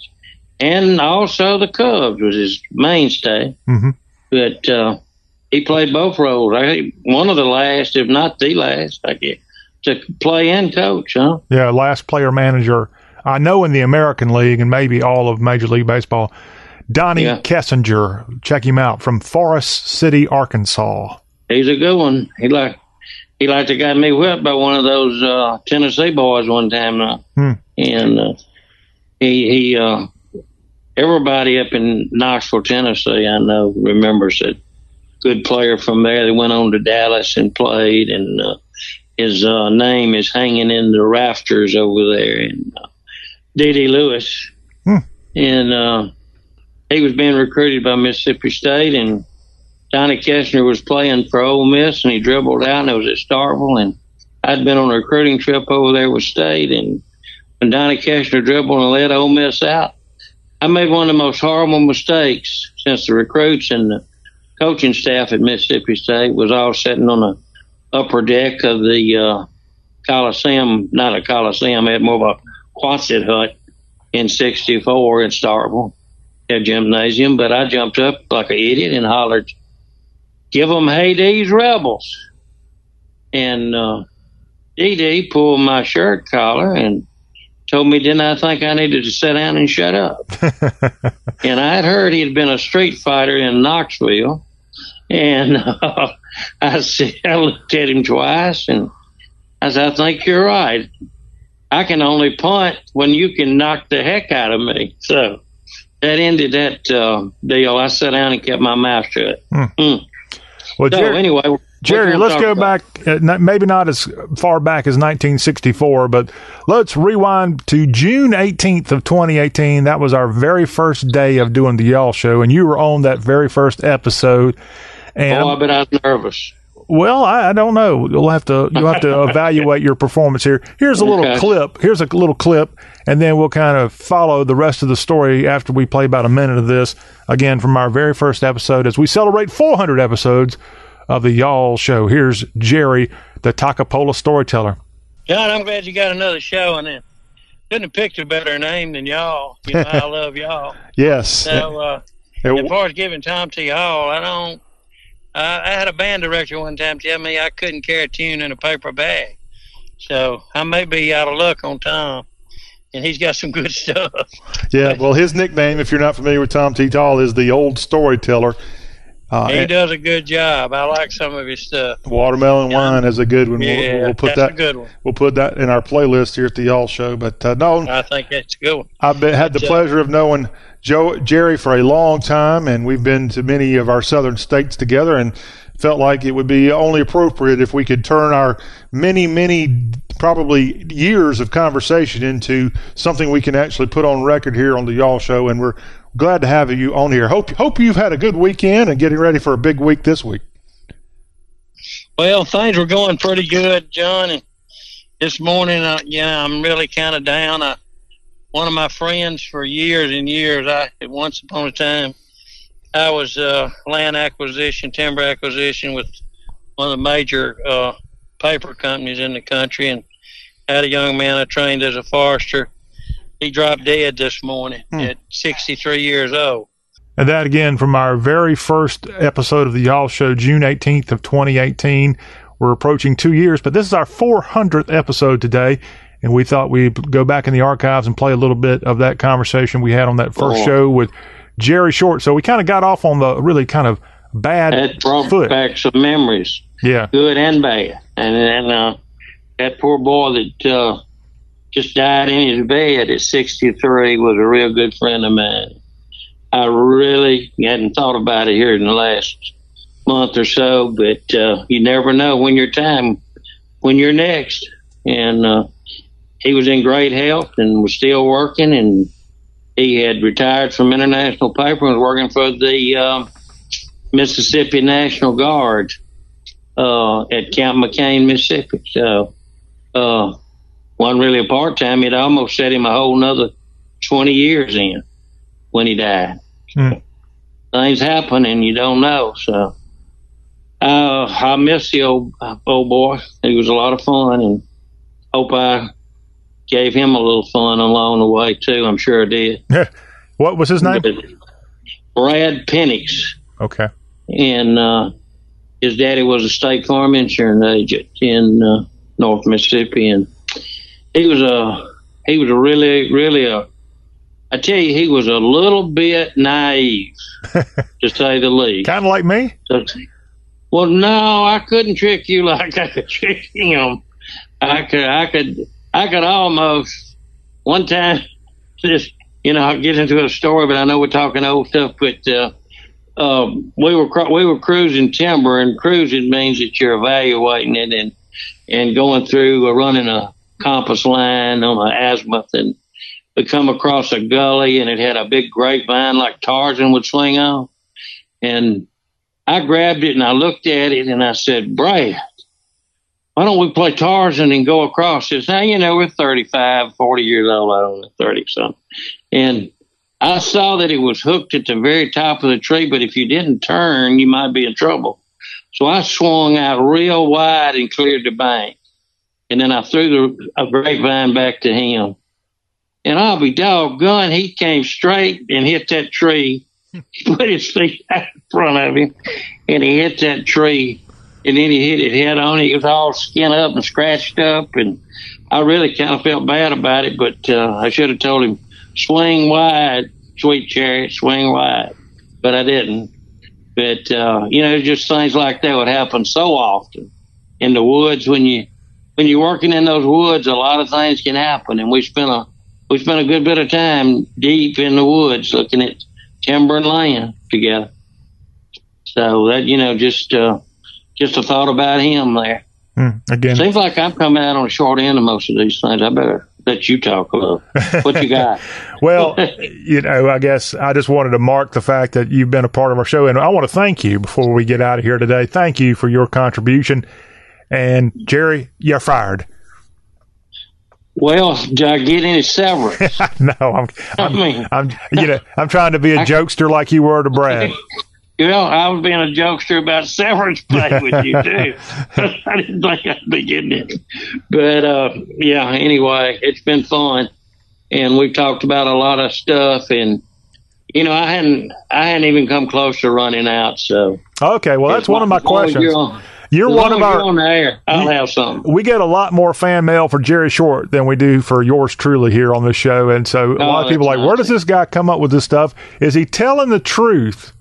And also the Cubs was his mainstay. Mm-hmm. But he played both roles. I think one of the last, if not the last, I guess, to play and coach, huh? Yeah, last player manager. I know in the American League and maybe all of Major League Baseball, Donnie Kessinger, check him out, from Forest City, Arkansas. He's a good one. He got me whipped by one of those Tennessee boys one time. And he everybody up in Knoxville, Tennessee, I know, remembers that good player from there. They went on to Dallas and played, and his name is hanging in the rafters over there. And D.D. Lewis. And he was being recruited by Mississippi State, and Donnie Kessinger was playing for Ole Miss, and he dribbled out, and it was at Starkville, and I'd been on a recruiting trip over there with State, and when Donnie Kessinger dribbled and let Ole Miss out, I made one of the most horrible mistakes since the recruits and the coaching staff at Mississippi State was all sitting on the upper deck of the Coliseum, not a Coliseum, it had more of a Quonset hut in 1964 in Starkville, their gymnasium. But I jumped up like an idiot and hollered, "Give them Hades Rebels!" And D.D. pulled my shirt collar and told me, didn't I think I needed to sit down and shut up? And I had heard he had been a street fighter in Knoxville. And I looked at him twice, and I said, I think you're right. I can only punt when you can knock the heck out of me. So that ended that deal. I sat down and kept my mouth shut. Well, so, anyway, Jerry, let's go back, maybe not as far back as 1964, but let's rewind to June 18th of 2018. That was our very first day of doing the Y'all Show, and you were on that very first episode. And, oh, but I was nervous. Well, I don't know. You'll have to evaluate your performance here. Here's a little clip, and then we'll kind of follow the rest of the story after we play about a minute of this, again, from our very first episode as we celebrate 400 episodes of the Y'all Show. Here's Jerry, the Takapola storyteller. John, I'm glad you got another show on it. Couldn't have picked a better name than Y'all. You know, I love Y'all. Yes. So, as far as giving Tom T. Hall, I had a band director one time tell me I couldn't carry a tune in a paper bag. So I may be out of luck on Tom, and he's got some good stuff. Yeah, well, his nickname, if you're not familiar with Tom T. Hall, is the Old Storyteller. He does a good job. I like some of his stuff. Watermelon Wine is a good one. We'll put that's that. A good one. We'll put that in our playlist here at the Y'all Show. But no, I think that's a good one. I've had the pleasure of knowing Jerry for a long time, and we've been to many of our southern states together, and felt like it would be only appropriate if we could turn our many, probably years of conversation into something we can actually put on record here on the Y'all Show, and we're glad to have you on here. Hope you've had a good weekend and getting ready for a big week this week. Well, things were going pretty good, John. And this morning, I'm really kind of down. One of my friends for years and years, once upon a time, I was timber acquisition with one of the major paper companies in the country, and had a young man I trained as a forester. He dropped dead this morning at 63 years old. And that, again, from our very first episode of the Y'all Show, June 18th of 2018. We're approaching 2 years, but this is our 400th episode today, and we thought we'd go back in the archives and play a little bit of that conversation we had on that first show with Jerry Short. So we kind of got off on the really kind of bad foot. That brought back some memories. Yeah. Good and bad. And then that poor boy that just died in his bed at 63 was a real good friend of mine. I really hadn't thought about it here in the last month or so, but you never know when your time, when you're next. And he was in great health and was still working, and he had retired from International Paper and was working for the Mississippi National Guard at Camp McCain, Mississippi. So wasn't really a part-time. It almost set him a whole nother 20 years in when he died. Mm. Things happen and you don't know. So I miss the old boy. He was a lot of fun, and hope I gave him a little fun along the way, too. I'm sure I did. What was his name? Brad Penix. Okay. And his daddy was a State Farm insurance agent in North Mississippi, and he was a really I tell you, he was a little bit naive, to say the least. Kind of like me? Well, no, I couldn't trick you like I could trick him. I could almost, one time, just, I'll get into a story, but I know we're talking old stuff, but we were cruising timber, and cruising means that you're evaluating it and going through running a compass line on an azimuth, and we come across a gully, and it had a big grapevine like Tarzan would swing on, and I grabbed it and I looked at it and I said, Brad, why don't we play Tarzan and go across this? Now, we're 35, 40 years old, I don't know, 30-something. And I saw that it was hooked at the very top of the tree, but if you didn't turn, you might be in trouble. So I swung out real wide and cleared the bank. And then I threw a grapevine back to him. And I'll be doggone, he came straight and hit that tree. He put his feet out in front of him, and he hit that tree. And then he hit it head on. It was all skinned up and scratched up. And I really kind of felt bad about it, but I should have told him, swing wide, sweet chariot, swing wide. But I didn't. But, just things like that would happen so often in the woods when you when you're working in those woods, a lot of things can happen. And we spent a good bit of time deep in the woods looking at timber and land together. So that, just a thought about him there. Again, seems like I'm coming out on the short end of most of these things. I better let you talk about what you got. Well, I guess I just wanted to mark the fact that you've been a part of our show, and I want to thank you before we get out of here today. Thank you for your contribution. And Jerry, you're fired. Well, do I get any severance? No, I'm trying to be a jokester like you were to Brad. I was being a jokester about severance pay with you, too. I didn't think I'd be getting it. But, anyway, it's been fun. And we've talked about a lot of stuff. And, I hadn't even come close to running out. So okay, well, that's one of my questions. You're one of our. I'll have something. We get a lot more fan mail for Jerry Short than we do for yours truly here on this show. And so a lot of people are like, where does this guy come up with this stuff? Is he telling the truth?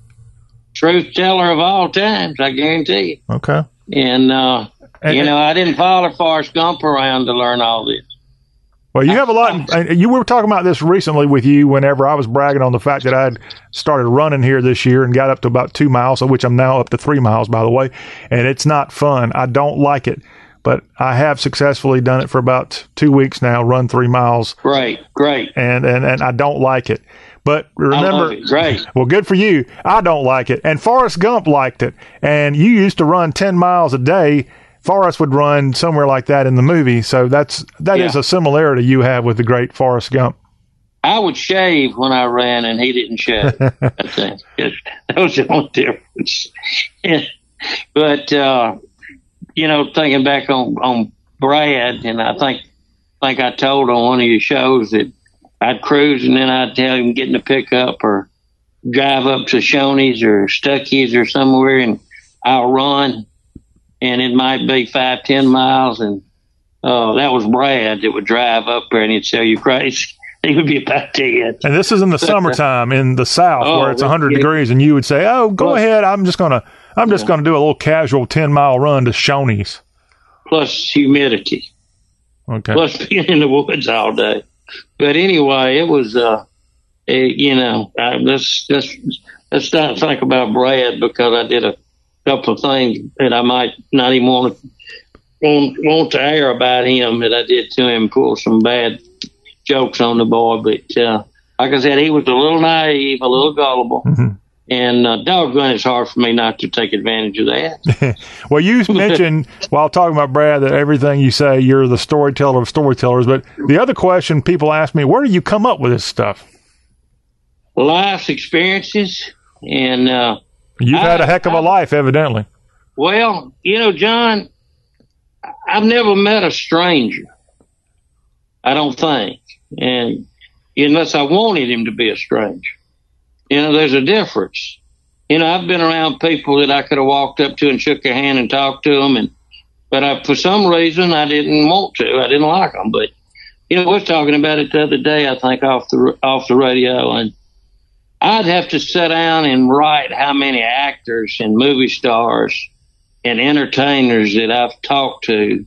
Truth teller of all times, I guarantee you. Okay. And, I didn't follow Forrest Gump around to learn all this. Well, you have a lot. You were talking about this recently with you whenever I was bragging on the fact that I had started running here this year and got up to about 2 miles, of which I'm now up to 3 miles, by the way. And it's not fun. I don't like it. But I have successfully done it for about 2 weeks now, run 3 miles. Great. And I don't like it. But remember, well, good for you. I don't like it. And Forrest Gump liked it. And you used to run 10 miles a day. Forrest would run somewhere like that in the movie. So that is a similarity you have with the great Forrest Gump. I would shave when I ran, and he didn't shave. I think. That was the only difference. But, thinking back on Brad, and I think I told on one of your shows that I'd cruise and then I'd tell him get in the pickup or drive up to Shoney's or Stuckey's or somewhere, and I'll run, and it might be 5-10 miles, and that was Brad that would drive up there and he'd sell you crazy. He would be about dead. And this is in the summertime in the South where it's 100 degrees, and you would say, ahead, I'm just gonna do a little casual 10-mile run to Shoney's. Plus humidity. Okay. Plus being in the woods all day. But anyway, it was, let's not think about Brad, because I did a couple of things that I might not even want to air about him that I did to him, pull some bad jokes on the boy. But like I said, he was a little naive, a little gullible. Mm-hmm. And doggone, it's hard for me not to take advantage of that. Well, you mentioned while talking about Brad that everything you say, you're the storyteller of storytellers. But the other question people ask me, where do you come up with this stuff? Life's experiences. And you've had a heck of a life, evidently. Well, John, I've never met a stranger, I don't think, and unless I wanted him to be a stranger. There's a difference. I've been around people that I could have walked up to and shook their hand and talked to them, but for some reason I didn't want to. I didn't like them. But I was talking about it the other day, I think, off the radio, and I'd have to sit down and write how many actors and movie stars and entertainers that I've talked to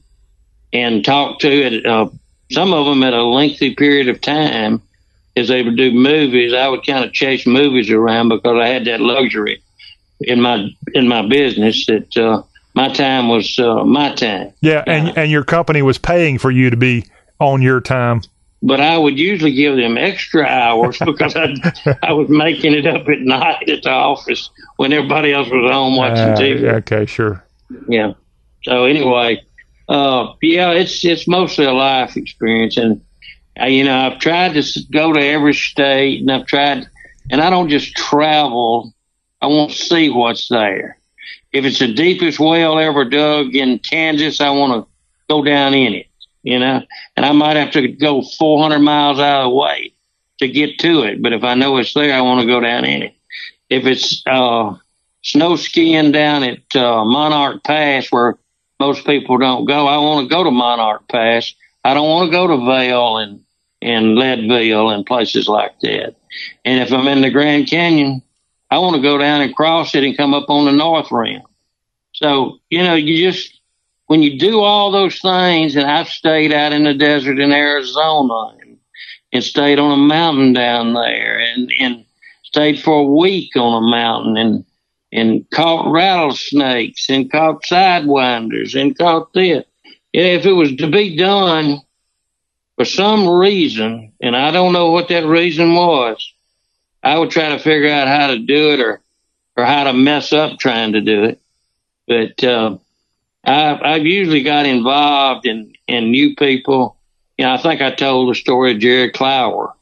at some of them at a lengthy period of time. As they would do movies, I would kind of chase movies around because I had that luxury in my business that my time was my time. Yeah, and your company was paying for you to be on your time. But I would usually give them extra hours because I was making it up at night at the office when everybody else was home watching TV. Okay, sure. Yeah. So anyway, it's mostly a life experience. And I've tried to go to every state, and I don't just travel. I want to see what's there. If it's the deepest well ever dug in Kansas, I want to go down in it, and I might have to go 400 miles out of the way to get to it. But if I know it's there, I want to go down in it. If it's snow skiing down at Monarch Pass, where most people don't go, I want to go to Monarch Pass. I don't want to go to Vail and Leadville and places like that. And if I'm in the Grand Canyon, I want to go down and cross it and come up on the north rim. So, you just when you do all those things, and I've stayed out in the desert in Arizona and stayed on a mountain down there and stayed for a week on a mountain and caught rattlesnakes and caught sidewinders and caught this. If it was to be done for some reason, and I don't know what that reason was, I would try to figure out how to do it or how to mess up trying to do it. But I've usually got involved in new people. You know, I think I told the story of Jerry Clower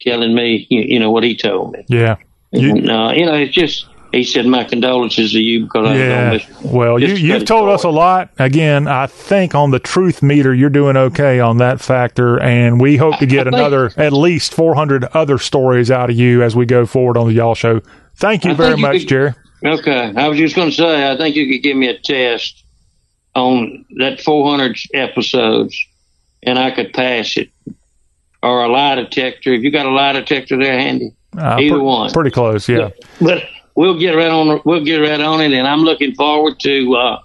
telling me, you know, what he told me. Yeah. You know, it's just... He said, "My condolences to you because I was on this." Well, you've told us a lot. Again, I think on the truth meter, you're doing okay on that factor, and we hope to get another at least 400 other stories out of you as we go forward on the Y'all Show. Thank you very much, Jerry. Okay, I was just going to say, I think you could give me a test on that 400 episodes, and I could pass it, or a lie detector. If you got a lie detector there handy, either one, pretty close, yeah. But We'll get right on it, and I'm looking forward to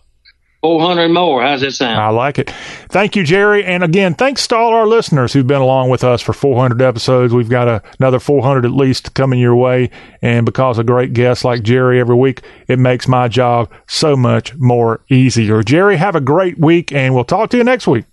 400 more. How's that sound? I like it. Thank you, Jerry. And again, thanks to all our listeners who've been along with us for 400 episodes. We've got another 400 at least coming your way. And because of great guests like Jerry every week, it makes my job so much more easier. Jerry, have a great week, and we'll talk to you next week.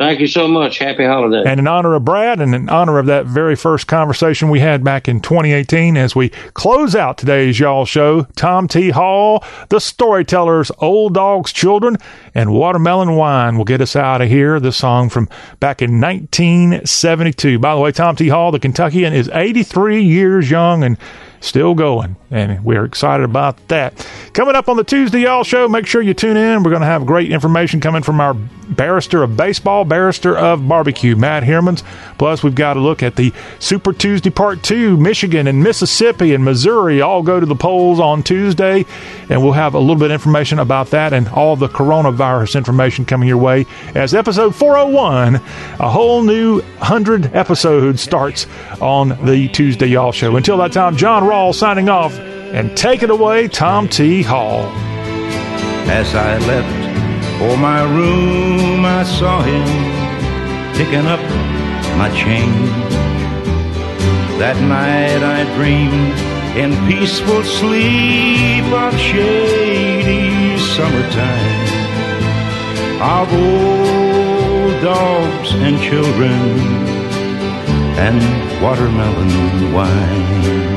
Thank you so much. Happy holidays. And in honor of Brad and in honor of that very first conversation we had back in 2018, as we close out today's Y'all Show, Tom T. Hall, the storytellers, Old Dog's Children, and Watermelon Wine will get us out of here. This song from back in 1972. By the way, Tom T. Hall, the Kentuckian, is 83 years young and still going, and we're excited about that. Coming up on the Tuesday Y'all Show, make sure you tune in. We're going to have great information coming from our barrister of baseball, barrister of barbecue, Matt Hermans. Plus, we've got a look at the Super Tuesday Part 2. Michigan and Mississippi and Missouri all go to the polls on Tuesday, and we'll have a little bit of information about that and all the coronavirus information coming your way as episode 401, a whole new 100 episode starts on the Tuesday Y'all Show. Until that time, John Rawl signing off, and take it away, Tom T. Hall. As I left for my room, I saw him picking up my change. That night I dreamed in peaceful sleep of shady summertime, of old dogs and children and watermelon wine.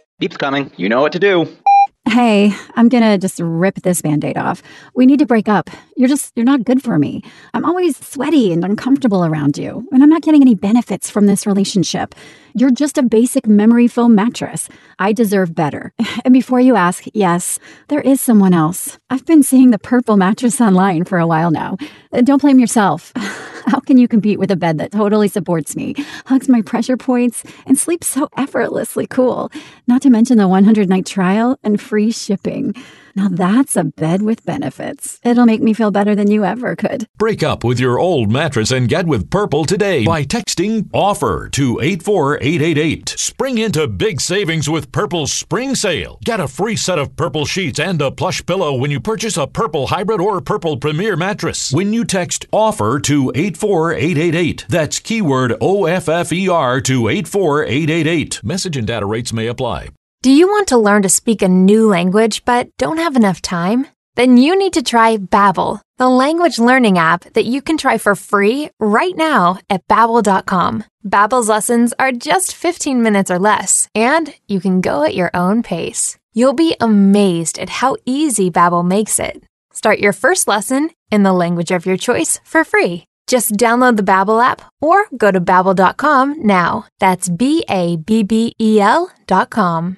Deep's coming. You know what to do. Hey, I'm going to just rip this Band-Aid off. We need to break up. You're not good for me. I'm always sweaty and uncomfortable around you, and I'm not getting any benefits from this relationship. You're just a basic memory foam mattress. I deserve better. And before you ask, yes, there is someone else. I've been seeing the purple mattress online for a while now. Don't blame yourself. How can you compete with a bed that totally supports me, hugs my pressure points, and sleeps so effortlessly cool? Not to mention the 100-night trial and free shipping. Now that's a bed with benefits. It'll make me feel better than you ever could. Break up with your old mattress and get with Purple today by texting OFFER to 84888. Spring into big savings with Purple's Spring Sale. Get a free set of Purple sheets and a plush pillow when you purchase a Purple Hybrid or Purple Premier mattress. When you text OFFER to 84888, that's keyword OFFER to 84888. Message and data rates may apply. Do you want to learn to speak a new language but don't have enough time? Then you need to try Babbel, the language learning app that you can try for free right now at Babbel.com. Babbel's lessons are just 15 minutes or less, and you can go at your own pace. You'll be amazed at how easy Babbel makes it. Start your first lesson in the language of your choice for free. Just download the Babbel app or go to Babbel.com now. That's Babbel.com.